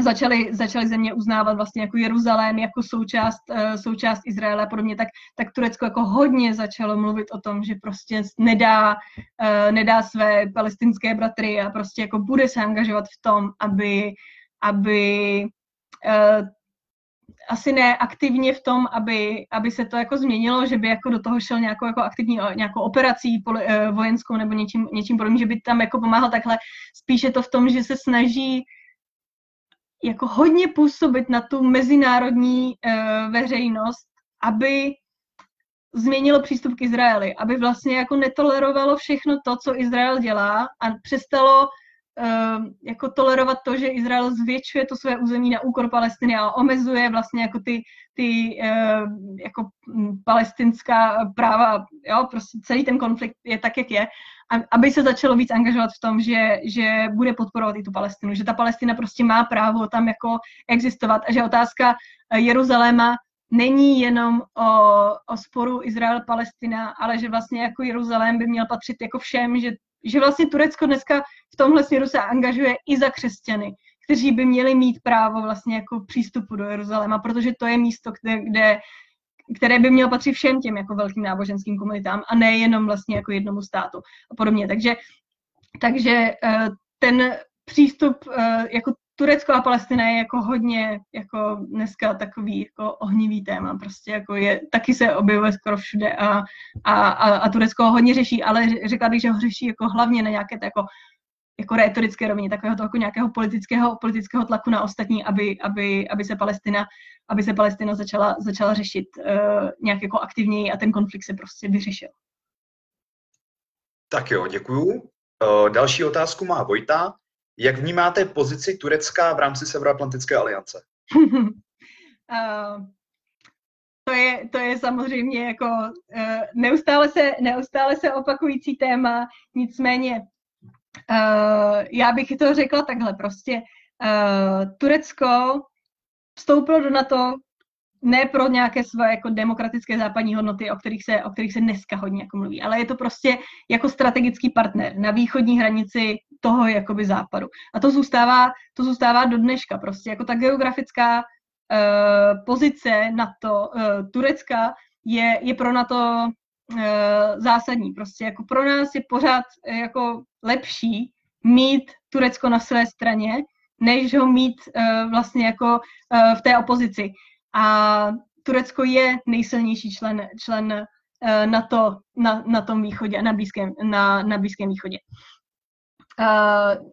začaly, začaly země uznávat vlastně jako Jeruzalém jako součást, součást Izraele a podobně, tak, tak Turecko jako hodně začalo mluvit o tom, že prostě nedá, nedá své palestinské bratry a prostě jako bude se angažovat v tom, aby, aby asi ne aktivně v tom, aby, aby se to jako změnilo, že by jako do toho šel nějakou jako aktivní nějakou operací poli, vojenskou nebo něčím, něčím podobným, že by tam jako pomáhal takhle. Spíše to v tom, že se snaží jako hodně působit na tu mezinárodní uh, veřejnost, aby změnilo přístup k Izraeli, aby vlastně jako netolerovalo všechno to, co Izrael dělá a přestalo uh, jako tolerovat to, že Izrael zvětšuje to své území na úkor Palestiny a omezuje vlastně jako ty, ty uh, jako palestinská práva, jo, prostě celý ten konflikt je tak, jak je. Aby se začalo víc angažovat v tom, že, že bude podporovat i tu Palestinu, že ta Palestina prostě má právo tam jako existovat a že otázka Jeruzaléma není jenom o, o sporu Izrael-Palestina, ale že vlastně jako Jeruzalém by měl patřit jako všem, že, že vlastně Turecko dneska v tomhle směru se angažuje i za křesťany, kteří by měli mít právo vlastně jako přístupu do Jeruzaléma, protože to je místo, kde, kde které by mělo patřit všem těm jako velkým náboženským komunitám a nejenom vlastně jako jednomu státu a podobně. Takže, takže ten přístup jako Turecko a Palestina je jako hodně jako dneska takový jako ohnivý téma. Prostě jako je, taky se objevuje skoro všude a, a, a Turecko ho hodně řeší, ale řekla bych, že ho řeší jako hlavně na nějaké jako, jako rétorické rovině, takového toho, jako nějakého politického, politického tlaku na ostatní, aby, aby, aby se Palestina aby se Palestina začala, začala řešit uh, nějak jako aktivněji a ten konflikt se prostě vyřešil. Tak jo, děkuju. Uh, další otázku má Vojta. Jak vnímáte pozici Turecka v rámci Severoatlantické aliance? uh, to, je, to je samozřejmě jako uh, neustále, se, neustále se opakující téma, nicméně Uh, já bych to řekla takhle prostě. Uh, Turecko vstoupilo do NATO ne pro nějaké své jako demokratické západní hodnoty, o kterých se, o kterých se dneska hodně jako mluví, ale je to prostě jako strategický partner na východní hranici toho jakoby západu. A to zůstává, to zůstává do dneška prostě. Jako ta geografická uh, pozice NATO, uh, Turecka je, je pro NATO zásadní. Prostě jako pro nás je pořád jako lepší mít Turecko na své straně, než ho mít uh, vlastně jako uh, v té opozici. A Turecko je nejsilnější člen, člen uh, NATO na, na tom východě, na Blízkém, na, na Blízkém východě. Uh,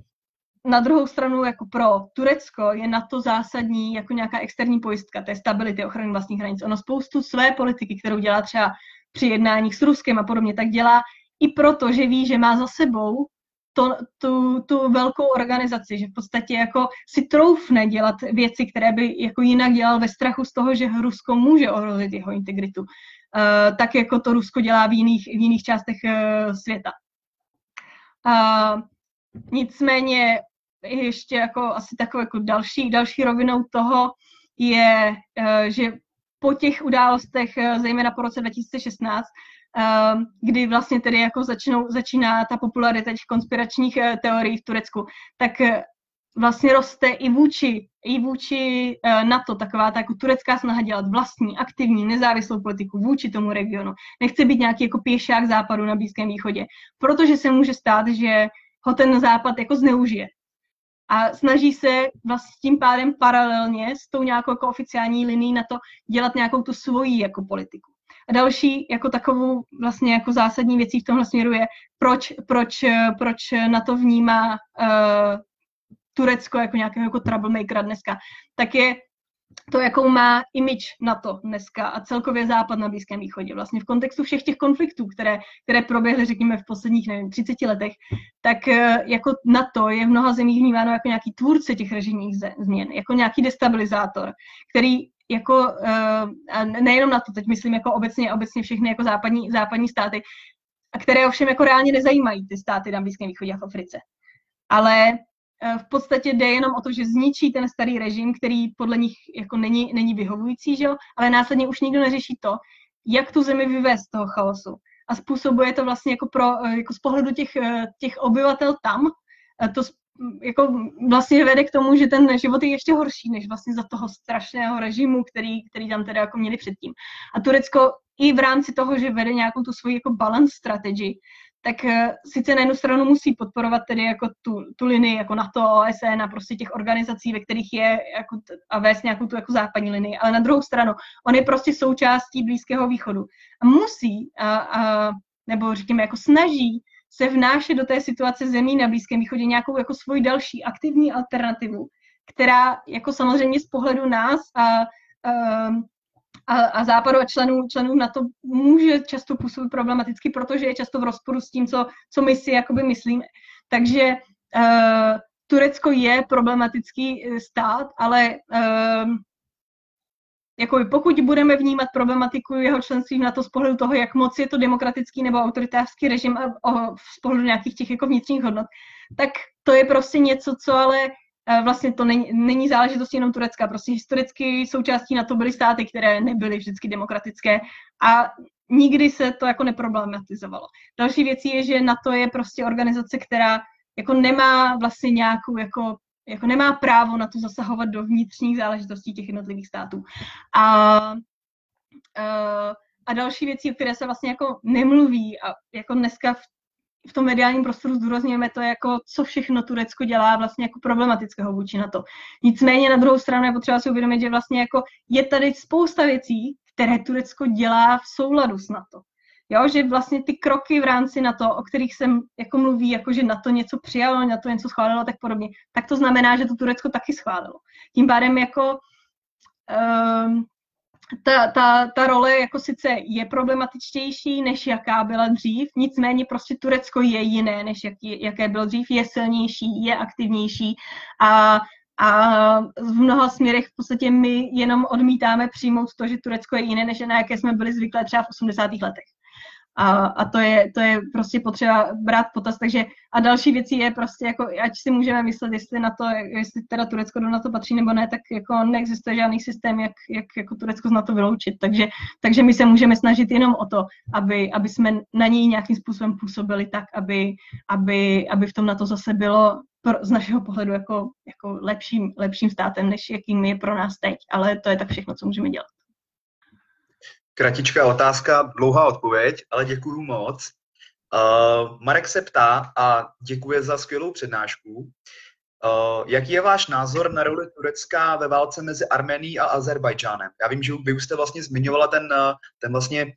Na druhou stranu, jako pro Turecko je NATO zásadní jako nějaká externí pojistka té stability, ochrany vlastních hranic. Ono spoustu své politiky, kterou dělá třeba při jednáních s Ruskem a podobně, tak dělá i proto, že ví, že má za sebou to, tu, tu velkou organizaci, že v podstatě jako si troufne dělat věci, které by jako jinak dělal ve strachu z toho, že Rusko může ohrozit jeho integritu, uh, tak jako to Rusko dělá v jiných, v jiných částech uh, světa. Uh, nicméně ještě jako asi takovou jako další, další rovinou toho je, uh, že po těch událostech, zejména po roce dva tisíce šestnáct, kdy vlastně tedy jako začnou, začíná ta popularita těch konspiračních teorií v Turecku, tak vlastně roste i vůči, i vůči NATO taková ta jako turecká snaha dělat vlastní, aktivní, nezávislou politiku vůči tomu regionu. Nechce být nějaký jako pěšák západu na Blízkém východě, protože se může stát, že ho ten západ jako zneužije. A snaží se vlastně tím pádem paralelně s tou nějakou jako oficiální linií na to dělat nějakou tu svoji jako politiku. A další jako takovou vlastně jako zásadní věcí v tomhle směru je, proč, proč, proč na to vnímá uh, Turecko jako nějakého jako troublemakera dneska, tak je to, jakou má image NATO dneska a celkově západ na Blízkém východě. Vlastně v kontextu všech těch konfliktů, které, které proběhly, řekněme, v posledních, nevím, třiceti letech, tak jako NATO je v mnoha zemích vnímáno jako nějaký tvůrce těch režimních změn, jako nějaký destabilizátor, který jako, a nejenom NATO, teď myslím jako obecně, obecně všechny jako západní, západní státy, a které ovšem jako reálně nezajímají ty státy na Blízkém východě a v Africe. Ale v podstatě jde jenom o to, že zničí ten starý režim, který podle nich jako není, není vyhovující, že jo? Ale následně už nikdo neřeší to, jak tu zemi vyvést z toho chaosu. A způsobuje to vlastně jako, pro, jako z pohledu těch, těch obyvatel tam, to jako vlastně vede k tomu, že ten život je ještě horší, než vlastně za toho strašného režimu, který, který tam teda jako měli předtím. A Turecko i v rámci toho, že vede nějakou tu svoji jako balance strategy, tak sice na jednu stranu musí podporovat tedy jako tu, tu linii jako NATO, O S N a prostě těch organizací, ve kterých je jako t- a vést nějakou tu jako západní linii, ale na druhou stranu, on je prostě součástí Blízkého východu a musí, a, a, nebo říkáme jako snaží se vnášet do té situace zemí na Blízkém východě nějakou jako svoji další aktivní alternativu, která jako samozřejmě z pohledu nás a, a A, a západu a členů, členů na to může často působit problematicky, protože je často v rozporu s tím, co, co my si jakoby myslíme. Takže uh, Turecko je problematický stát, ale uh, jakoby pokud budeme vnímat problematiku jeho členství na to z pohledu toho, jak moc je to demokratický nebo autoritářský režim a o, z pohledu nějakých těch jako vnitřních hodnot, tak to je prostě něco, co ale vlastně to není, není záležitost jenom Turecka, prostě historicky součástí NATO byly státy, které nebyly vždycky demokratické a nikdy se to jako neproblematizovalo. Další věcí je, že NATO je prostě organizace, která jako nemá vlastně nějakou, jako, jako nemá právo na to zasahovat do vnitřních záležitostí těch jednotlivých států. A, a, a další věcí, o které se vlastně jako nemluví a jako dneska v v tom mediálním prostoru zdůrazňujeme to, jako co všechno Turecko dělá vlastně jako problematického vůči NATO. Nicméně na druhou stranu je potřeba si uvědomit, že vlastně jako je tady spousta věcí, které Turecko dělá v souladu s NATO. Jo, že vlastně ty kroky v rámci NATO, o kterých se jako mluví, jako že NATO něco přijalo, NATO něco schválilo a tak podobně, tak to znamená, že to Turecko taky schválilo. Tím pádem jako um, Ta, ta, ta role jako sice je problematičtější, než jaká byla dřív, nicméně prostě Turecko je jiné, než jak, jaké bylo dřív, je silnější, je aktivnější a, a v mnoha směrech v podstatě my jenom odmítáme přijmout to, že Turecko je jiné, než na jaké jsme byli zvyklé třeba v osmdesátých letech. A, a to, je, to je prostě potřeba brát potaz, takže a další věcí je prostě jako, ať si můžeme myslet, jestli na to, jestli teda Turecko do NATO patří nebo ne, tak jako neexistuje žádný systém, jak, jak jako Turecko z NATO vyloučit, takže, takže my se můžeme snažit jenom o to, aby, aby jsme na něj nějakým způsobem působili tak, aby, aby, aby v tom NATO zase bylo pro, z našeho pohledu jako, jako lepším, lepším státem, než jakým je pro nás teď, ale to je tak všechno, co můžeme dělat. Kratičká otázka, dlouhá odpověď, ale děkuju moc. Uh, Marek se ptá a děkuje za skvělou přednášku. Uh, jaký je váš názor na roli Turecka ve válce mezi Arménií a Azerbajdžánem? Já vím, že vy už jste vlastně zmiňovala ten, ten vlastně uh,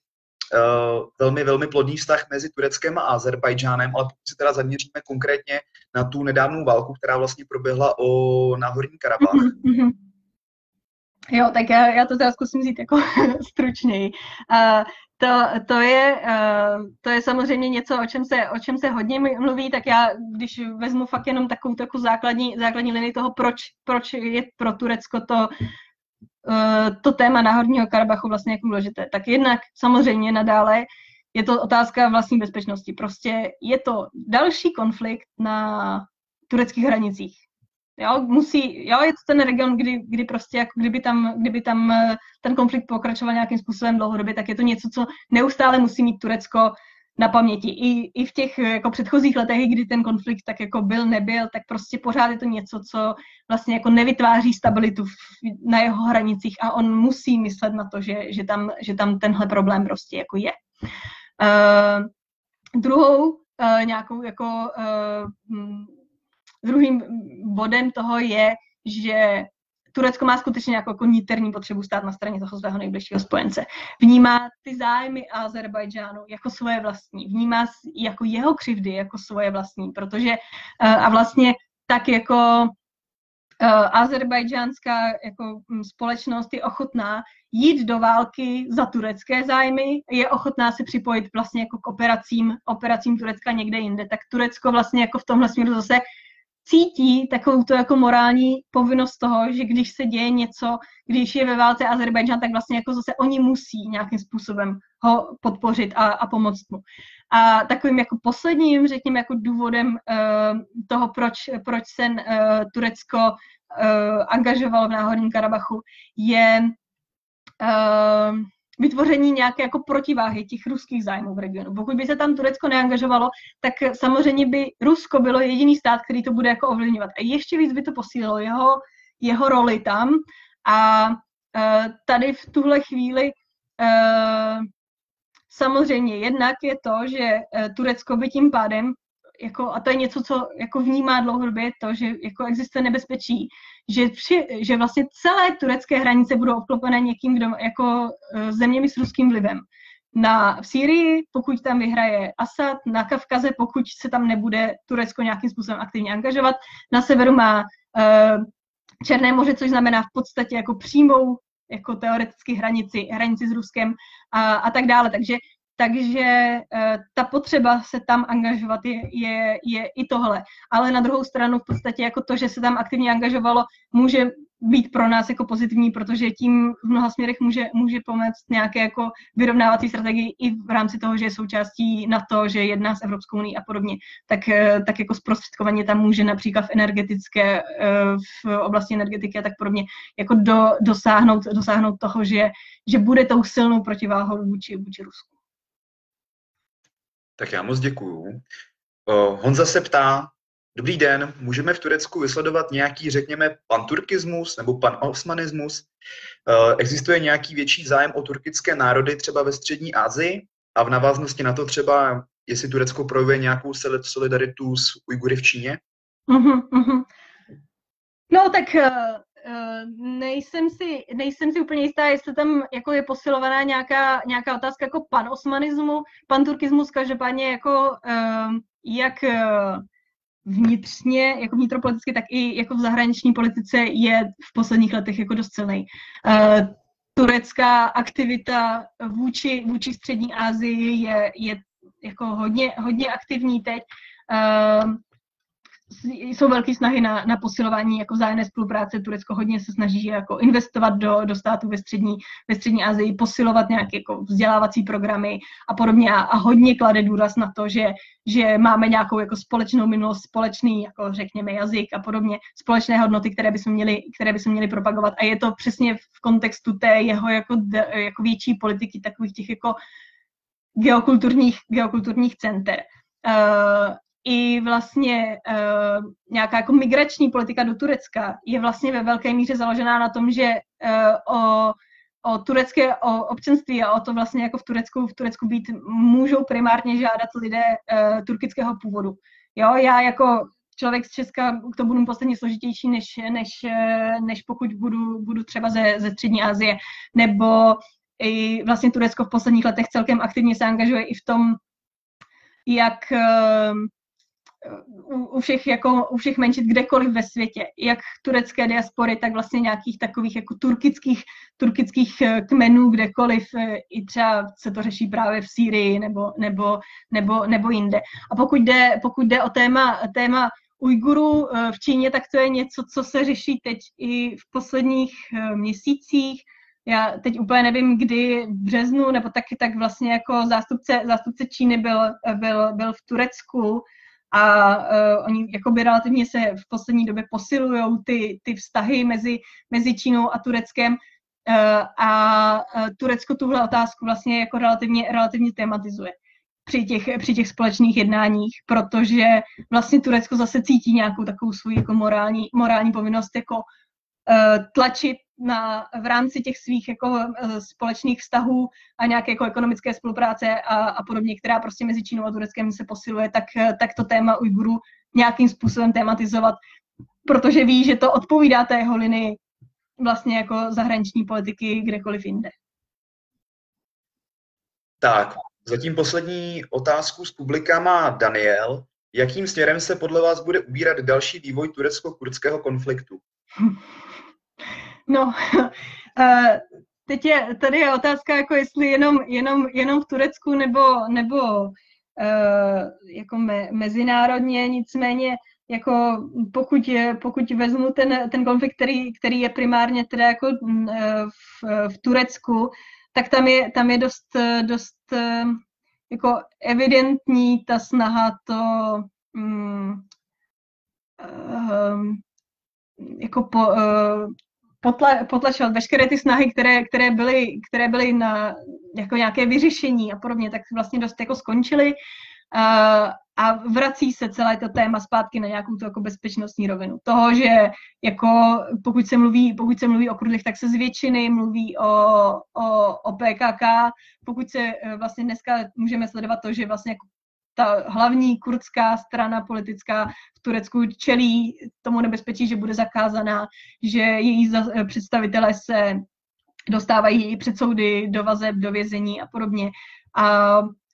velmi, velmi plodný vztah mezi Tureckem a Azerbajdžánem, ale pokud se teda zaměříme konkrétně na tu nedávnou válku, která vlastně proběhla o Náhorní Karabách. Mm-hmm. Jo, tak já, já to teda zkusím vzít jako stručněji. Uh, to, to, je, uh, to je samozřejmě něco, o čem se, o čem se hodně mluví, tak já, když vezmu fakt jenom takovou, takovou základní, základní linii toho, proč, proč je pro Turecko to, uh, to téma Náhorního Karabachu vlastně jako důležité. Tak jednak samozřejmě nadále je to otázka vlastní bezpečnosti. Prostě je to další konflikt na tureckých hranicích. Jo, musí, jo, je to ten region, kdy, kdy prostě, jako kdyby tam, kdyby tam ten konflikt pokračoval nějakým způsobem dlouhodobě, tak je to něco, co neustále musí mít Turecko na paměti. I, i v těch jako předchozích letech, kdy ten konflikt tak jako byl, nebyl, tak prostě pořád je to něco, co vlastně jako nevytváří stabilitu v, na jeho hranicích a on musí myslet na to, že, že, tam, že tam tenhle problém prostě jako je. Uh, druhou uh, nějakou jako... Uh, Druhým bodem toho je, že Turecko má skutečně nějakou jako niterní potřebu stát na straně toho svého nejbližšího spojence. Vnímá ty zájmy Azerbajdžánu jako svoje vlastní, vnímá jako jeho křivdy jako svoje vlastní, protože a vlastně tak jako azerbajdžánská jako společnost je ochotná jít do války za turecké zájmy, je ochotná se připojit vlastně jako k operacím, operacím Turecka někde jinde, tak Turecko vlastně jako v tomhle směru zase cítí takovou to jako morální povinnost toho, že když se děje něco, když je ve válce Azerbajdžán, tak vlastně jako zase oni musí nějakým způsobem ho podpořit a, a pomoct mu. A takovým jako posledním, řekněme, jako důvodem uh, toho, proč, proč se uh, Turecko uh, angažovalo v Náhorním Karabachu, je uh, vytvoření nějaké jako protiváhy těch ruských zájmů v regionu. Pokud by se tam Turecko neangažovalo, tak samozřejmě by Rusko bylo jediný stát, který to bude jako ovlivňovat. A ještě víc by to posílilo jeho, jeho roli tam. A e, tady v tuhle chvíli e, samozřejmě jednak je to, že Turecko by tím pádem, jako, a to je něco, co jako vnímá dlouhodobě, to, že jako existuje nebezpečí, že, při, že vlastně celé turecké hranice budou obklopené někým, kdo, jako zeměmi s ruským vlivem. Na, v Sýrii, pokud tam vyhraje Asad, na Kavkaze, pokud se tam nebude Turecko nějakým způsobem aktivně angažovat, na severu má uh, Černé moře, což znamená v podstatě jako přímou, jako teoreticky hranici, hranici s Ruskem a, a tak dále. Takže Takže uh, ta potřeba se tam angažovat je, je, je i tohle. Ale na druhou stranu v podstatě jako to, že se tam aktivně angažovalo, může být pro nás jako pozitivní, protože tím v mnoha směrech může, může pomoct nějaké jako vyrovnávací strategii i v rámci toho, že je součástí NATO, že jedná s Evropskou unií a podobně. Tak, uh, tak jako zprostředkovaně tam může například v energetické, uh, v oblasti energetiky a tak podobně jako do, dosáhnout, dosáhnout toho, že, že bude tou silnou protiváhou vůči, vůči Rusku. Tak já moc děkuju. Honza se ptá, dobrý den, můžeme v Turecku vysledovat nějaký, řekněme, panturkismus nebo panosmanismus? Existuje nějaký větší zájem o turkické národy třeba ve Střední Asii? A v návaznosti na to třeba, jestli Turecko projevuje nějakou solidaritu s Ujgury v Číně? Uh-huh, uh-huh. No tak... Uh... Nejsem si, nejsem si úplně jistá, jestli tam jako je posilovaná nějaká, nějaká otázka jako panosmanismu, panturkismus, každopádně jako jak vnitřně, jako vnitropoliticky, tak i jako v zahraniční politice je v posledních letech jako dost silný. Turecká aktivita vůči, vůči Střední Asii je, je jako hodně, hodně aktivní teď. Jsou velké snahy na, na posilování jako vzájemné spolupráce. Turecko hodně se snaží jako investovat do, do států ve střední, ve střední Asii, posilovat nějaké jako vzdělávací programy a podobně a, a hodně klade důraz na to, že, že máme nějakou jako společnou minulost, společný jako řekněme jazyk a podobně, společné hodnoty, které bychom měli, které bychom měli propagovat. A je to přesně v kontextu té jeho jako, jako větší politiky takových těch jako geokulturních, geokulturních center. Uh, I vlastně uh, nějaká jako migrační politika do Turecka je vlastně ve velké míře založená na tom, že uh, o, o turecké o občanství a o to vlastně jako v Turecku v Turecku být můžou primárně žádat lidé uh, turkického původu. Jo, já jako člověk z Česka to budu podstatně složitější, než, než, než pokud budu, budu třeba ze, ze Střední Asie. Nebo i vlastně Turecko v posledních letech celkem aktivně se angažuje i v tom, jak... Uh, U, u všech, jako, u všech menšin kdekoliv ve světě, jak turecké diaspory, tak vlastně nějakých takových jako turkických, turkických kmenů kdekoliv, i třeba se to řeší právě v Sýrii nebo, nebo, nebo, nebo jinde. A pokud jde, pokud jde o téma, téma Ujgurů v Číně, tak to je něco, co se řeší teď i v posledních měsících. Já teď úplně nevím, kdy v březnu, nebo taky tak vlastně jako zástupce, zástupce Číny byl, byl, byl v Turecku. A uh, oni jakoby relativně se v poslední době posilují ty, ty vztahy mezi, mezi Čínou a Tureckem uh, a Turecko tuhle otázku vlastně jako relativně, relativně tematizuje při těch, při těch společných jednáních, protože vlastně Turecko zase cítí nějakou takovou svou jako morální, morální povinnost jako uh, tlačit na, v rámci těch svých jako uh, společných vztahů a nějaké jako ekonomické spolupráce a, a podobně, která prostě mezi Čínou a Tureckem se posiluje, tak, uh, tak to téma Ujgurů nějakým způsobem tematizovat, protože ví, že to odpovídá té jeho linii vlastně jako zahraniční politiky kdekoliv jinde. Tak, zatím poslední otázku z publika má Daniel. Jakým směrem se podle vás bude ubírat další vývoj turecko-kurdského konfliktu? No, teď je, tady je otázka, jako jestli jenom, jenom, jenom v Turecku nebo, nebo jako me, mezinárodně, nicméně, jako pokud, pokud vezmu ten, ten konflikt, který, který je primárně teda jako v, v Turecku, tak tam je, tam je dost, dost jako evidentní ta snaha to... Um, um, jako po, uh, potla, potlačovat veškeré ty snahy, které, které, byly, které byly na jako nějaké vyřešení a podobně, tak vlastně dost jako skončily uh, a vrací se celé to téma zpátky na nějakou tu jako bezpečnostní rovinu. Toho, že jako pokud se mluví, pokud se mluví o kurdlech, tak se z většiny mluví o, o, o P K K, pokud se vlastně dneska můžeme sledovat to, že vlastně jako ta hlavní kurdská strana politická v Turecku čelí tomu nebezpečí, že bude zakázaná, že její představitelé se dostávají před soudy, do vazeb, do vězení a podobně. A,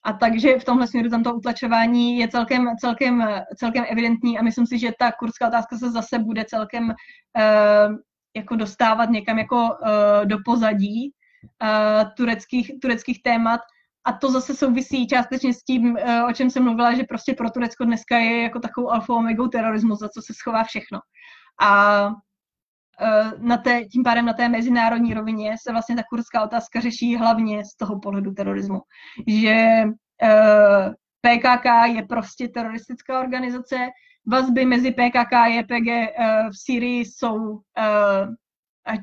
a takže v tomhle směru tam to utlačování je celkem, celkem, celkem evidentní a myslím si, že ta kurdská otázka se zase bude celkem uh, jako dostávat někam jako uh, do pozadí uh, tureckých, tureckých témat. A to zase souvisí částečně s tím, o čem jsem mluvila, že prostě pro Turecko dneska je jako takovou alfa omegou terorismus, za co se schová všechno. A na té, tím pádem na té mezinárodní rovině se vlastně ta kurdská otázka řeší hlavně z toho pohledu terorismu. Že P K K je prostě teroristická organizace, vazby mezi P K K a J P G v Sýrii jsou, ať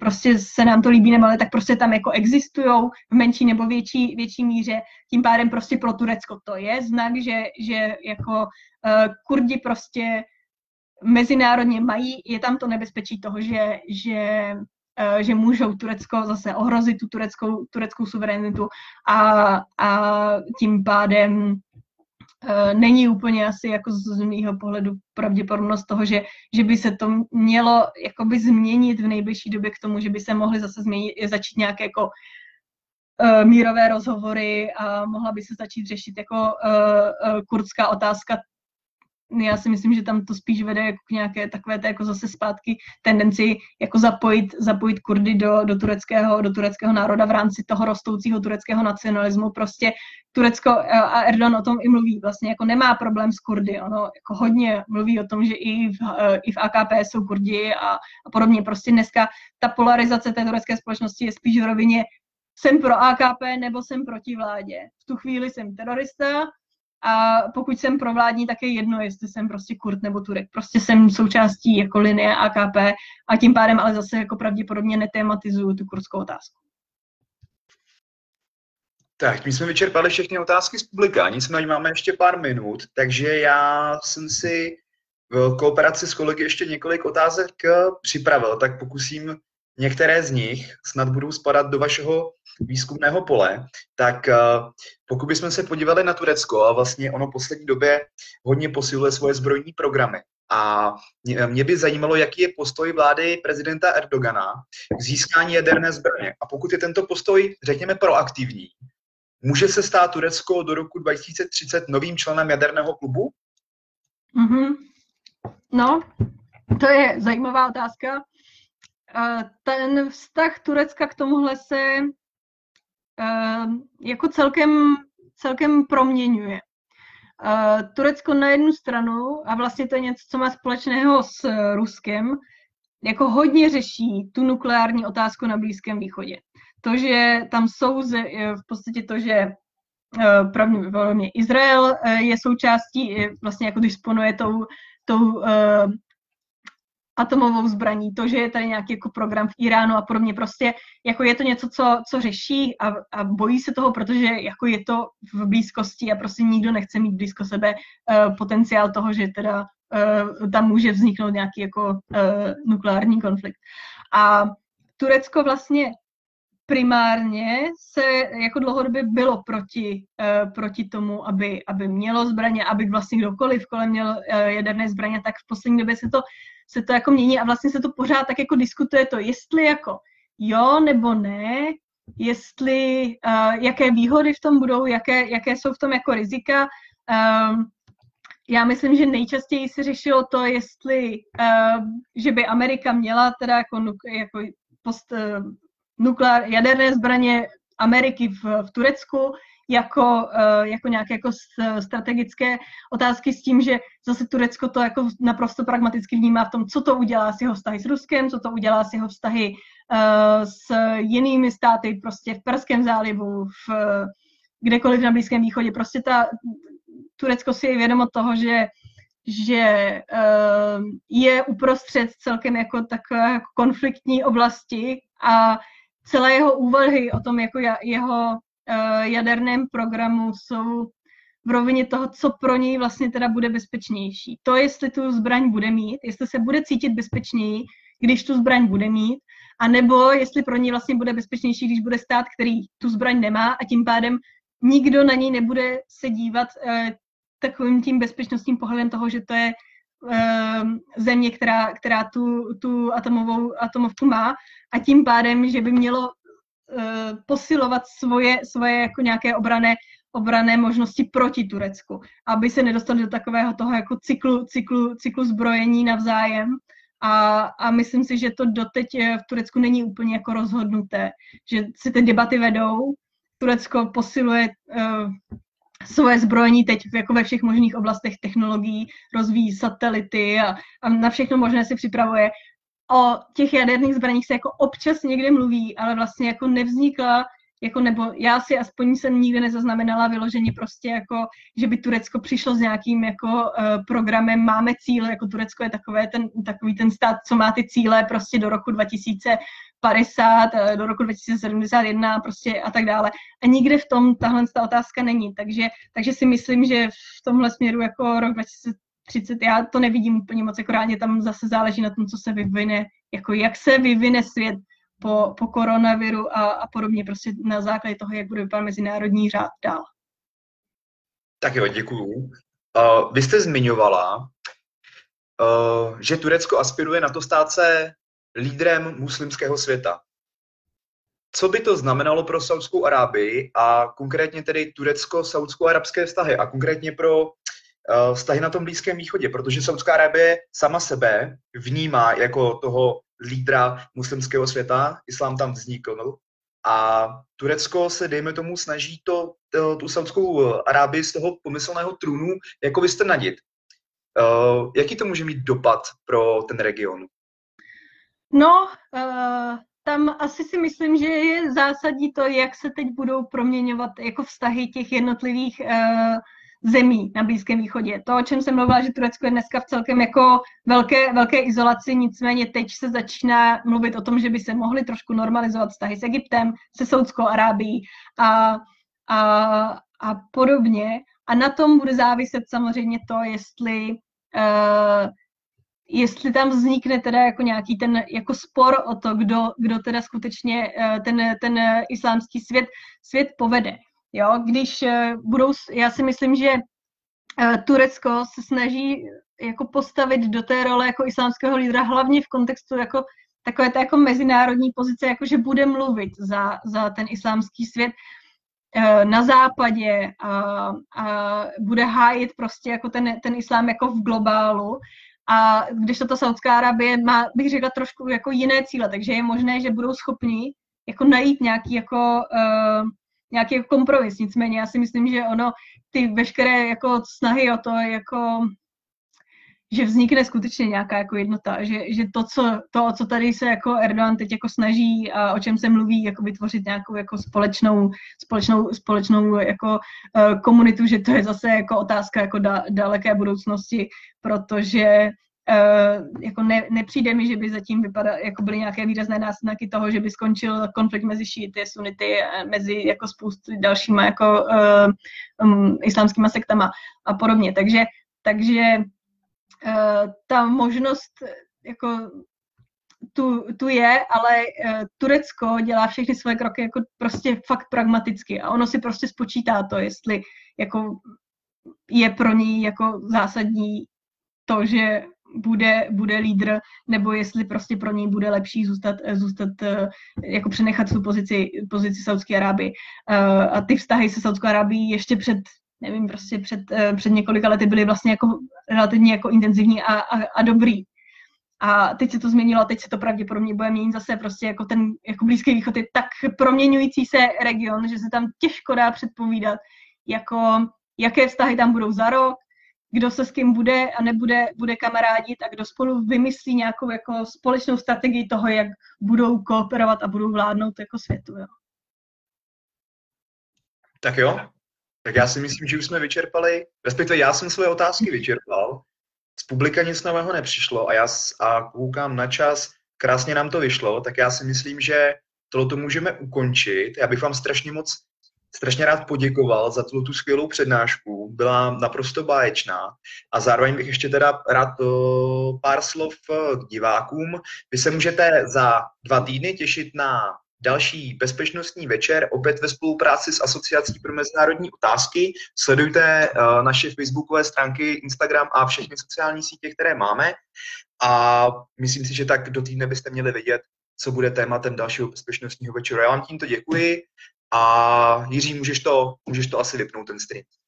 prostě se nám to líbí nebo ale, tak prostě tam jako existujou v menší nebo větší, větší míře. Tím pádem prostě pro Turecko to je znak, že, že jako uh, Kurdi prostě mezinárodně mají, je tam to nebezpečí toho, že, že, uh, že můžou Turecko zase ohrozit tu tureckou, tureckou suverenitu a, a tím pádem není úplně asi jako z mýho pohledu pravděpodobnost toho, že, že by se to mělo jakoby změnit v nejbližší době k tomu, že by se mohly zase změnit, začít nějaké jako uh, mírové rozhovory a mohla by se začít řešit jako uh, uh, kurdská otázka. Já si myslím, že tam to spíš vede jako k nějaké takové té jako zase zpátky tendenci jako zapojit, zapojit Kurdy do, do, tureckého, do tureckého národa v rámci toho rostoucího tureckého nacionalismu. Prostě Turecko, a Erdogan o tom i mluví, vlastně jako nemá problém s Kurdy. Ono jako hodně mluví o tom, že i v, i v A K P jsou Kurdi a, a podobně. Prostě dneska ta polarizace té turecké společnosti je spíš v rovině jsem pro A K P nebo jsem proti vládě. V tu chvíli jsem terorista, a pokud jsem provládní, tak je jedno, jestli jsem prostě Kurd nebo Turek. Prostě jsem součástí jako linie A K P a tím pádem ale zase jako pravděpodobně netematizuju tu kurdskou otázku. Tak, my jsme vyčerpali všechny otázky z publika, nicméně máme ještě pár minut, takže já jsem si v kooperaci s kolegy ještě několik otázek připravil, tak pokusím některé z nich, snad budou spadat do vašeho výzkumného pole, tak pokud bychom se podívali na Turecko, a vlastně ono v poslední době hodně posiluje svoje zbrojní programy. A mě by zajímalo, jaký je postoj vlády prezidenta Erdogana k získání jaderné zbraně. A pokud je tento postoj, řekněme, proaktivní, může se stát Turecko do roku dva tisíce třicet novým členem jaderného klubu? Mm-hmm. No, to je zajímavá otázka. Ten vztah Turecka k tomuhle se jako celkem, celkem proměňuje. Turecko na jednu stranu, a vlastně to je něco, co má společného s Ruskem, jako hodně řeší tu nukleární otázku na Blízkém východě. To, že tam jsou v podstatě to, že pravděpodobně Izrael je součástí, vlastně jako disponuje tou, tou atomovou zbraní, to, že je tady nějaký jako program v Iránu a podobně, prostě jako je to něco, co, co řeší a, a bojí se toho, protože jako je to v blízkosti a prostě nikdo nechce mít blízko sebe uh, potenciál toho, že teda uh, tam může vzniknout nějaký jako uh, nukleární konflikt. A Turecko vlastně primárně se jako dlouhodobě bylo proti, uh, proti tomu, aby, aby mělo zbraně, aby vlastně kdokoliv kolem měl uh, jaderné zbraně, tak v poslední době se to se to jako mění a vlastně se to pořád tak jako diskutuje to, jestli jako jo nebo ne, jestli, uh, jaké výhody v tom budou, jaké, jaké jsou v tom jako rizika. Uh, já myslím, že nejčastěji se řešilo to, jestli, uh, že by Amerika měla teda jako, nuk- jako post, uh, nukleár, jaderné zbraně Ameriky v, v Turecku, jako, jako nějaké jako strategické otázky s tím, že zase Turecko to jako naprosto pragmaticky vnímá v tom, co to udělá s jeho vztahy s Ruskem, co to udělá s jeho vztahy uh, s jinými státy, prostě v Perském zálivu, v, kdekoliv na Blízkém východě. Prostě ta, Turecko si je vědomo toho, že že je uprostřed celkem jako takové konfliktní oblasti a celé jeho úvahy o tom jako jeho jaderném programu jsou v rovině toho, co pro něj vlastně teda bude bezpečnější. To, jestli tu zbraň bude mít, jestli se bude cítit bezpečněji, když tu zbraň bude mít, anebo jestli pro něj vlastně bude bezpečnější, když bude stát, který tu zbraň nemá a tím pádem nikdo na něj nebude se dívat eh, takovým tím bezpečnostním pohledem toho, že to je eh, země, která, která tu, tu atomovou, atomovku má a tím pádem, že by mělo eh, posilovat svoje, svoje jako nějaké obrané obrané možnosti proti Turecku, aby se nedostali do takového toho jako cyklu, cyklu, cyklu zbrojení navzájem. A, a myslím si, že to doteď v Turecku není úplně jako rozhodnuté, že si ty debaty vedou. Turecko posiluje uh, svoje zbrojení teď jako ve všech možných oblastech technologií, rozvíjí satelity a, a na všechno možné si připravuje. O těch jaderných zbraních se jako občas někde mluví, ale vlastně jako nevznikla jako nebo já si aspoň jsem nikdy nezaznamenala vyloženě prostě jako, že by Turecko přišlo s nějakým jako uh, programem, máme cíle, jako Turecko je takové ten, takový ten stát, co má ty cíle prostě do roku dva tisíce padesát, do roku dva tisíce sedmdesát jedna prostě a tak dále. A nikde v tom tahle ta otázka není, takže, takže si myslím, že v tomhle směru jako rok dva tisíce třicet, já to nevidím úplně moc, jako reálně tam zase záleží na tom, co se vyvine, jako jak se vyvine svět, Po, po koronaviru a, a podobně, prostě na základě toho, jak bude vypadat mezinárodní řád dál. Tak jo, děkuju. Uh, vy jste zmiňovala, uh, že Turecko aspiruje na to stát se lídrem muslimského světa. Co by to znamenalo pro Saúdskou Arábii a konkrétně tedy Turecko-saúdsko-arabské vztahy a konkrétně pro uh, vztahy na tom Blízkém východě, protože Saúdská Arábie sama sebe vnímá jako toho lídra muslimského světa, islám tam vznikl. A Turecko se, dejme tomu, snaží to, to, tu Saúdskou Arábii z toho pomyslného trůnu jako vystrnadit. Uh, jaký to může mít dopad pro ten region? No, uh, tam asi si myslím, že je zásadní to, jak se teď budou proměňovat jako vztahy těch jednotlivých uh, zemí na Blízkém východě. To, o čem jsem mluvila, že Turecko je dneska v celkem jako velké, velké izolaci, nicméně teď se začíná mluvit o tom, že by se mohly trošku normalizovat vztahy s Egyptem, se Saúdskou Arábií a, a, a podobně. A na tom bude záviset samozřejmě to, jestli, uh, jestli tam vznikne teda jako nějaký ten jako spor o to, kdo, kdo teda skutečně uh, ten, ten islámský svět, svět povede. Jo, když budou, já si myslím, že Turecko se snaží jako postavit do té role jako islámského lídra, hlavně v kontextu jako takové té jako mezinárodní pozice, jako že bude mluvit za, za ten islámský svět na západě a, a bude hájit prostě jako ten, ten islám jako v globálu. A když tato Saúdská Arábie má, bych řekla, trošku jako jiné cíle, takže je možné, že budou schopni jako najít nějaký jako nějaký kompromis, nicméně já si myslím, že ono, ty veškeré jako snahy o to, jako, že vznikne skutečně nějaká jako jednota, že, že to, co, to, o co tady se jako Erdoğan teď jako snaží a o čem se mluví, jako vytvořit nějakou jako společnou, společnou, společnou jako uh, komunitu, že to je zase jako otázka jako da, daleké budoucnosti, protože Uh, jako ne, nepřijde mi, že by zatím vypadal, jako byly nějaké výrazné náznaky toho, že by skončil konflikt mezi šíity, sunity a mezi jako spoustu dalšíma jako uh, um, islámskýma sektama a podobně. Takže, takže uh, ta možnost jako tu, tu je, ale uh, Turecko dělá všechny svoje kroky jako prostě fakt pragmaticky a ono si prostě spočítá to, jestli jako je pro ní jako zásadní to, že bude, bude lídr, nebo jestli prostě pro něj bude lepší zůstat, zůstat jako přenechat svou pozici, pozici Saúdské Arábii. A ty vztahy se Saúdskou Arábií ještě před, nevím, prostě před, před několika lety byly vlastně jako relativně jako intenzivní a, a, a dobrý. A teď se to změnilo, teď se to pravděpodobně bude měnit zase prostě jako ten jako Blízký východ je tak proměňující se region, že se tam těžko dá předpovídat, jako jaké vztahy tam budou za rok, kdo se s kým bude a nebude bude kamarádit a kdo spolu vymyslí nějakou jako společnou strategii toho, jak budou kooperovat a budou vládnout jako světu. Jo. Tak jo, tak já si myslím, že už jsme vyčerpali, respektive já jsem svoje otázky vyčerpal. z publika nic nového nepřišlo a já a koukám na čas, krásně nám to vyšlo, tak já si myslím, že tohleto můžeme ukončit. Já bych vám strašně moc, strašně rád poděkoval za tu skvělou přednášku, byla naprosto báječná a zároveň bych ještě teda rád pár slov k divákům. Vy se můžete za dva týdny těšit na další bezpečnostní večer, opět ve spolupráci s Asociací pro mezinárodní otázky. Sledujte uh, naše facebookové stránky, Instagram a všechny sociální sítě, které máme. A myslím si, že tak do týdne byste měli vědět, co bude tématem dalšího bezpečnostního večera. Já vám tímto děkuji a Jiří, můžeš to, můžeš to asi vypnout ten stream.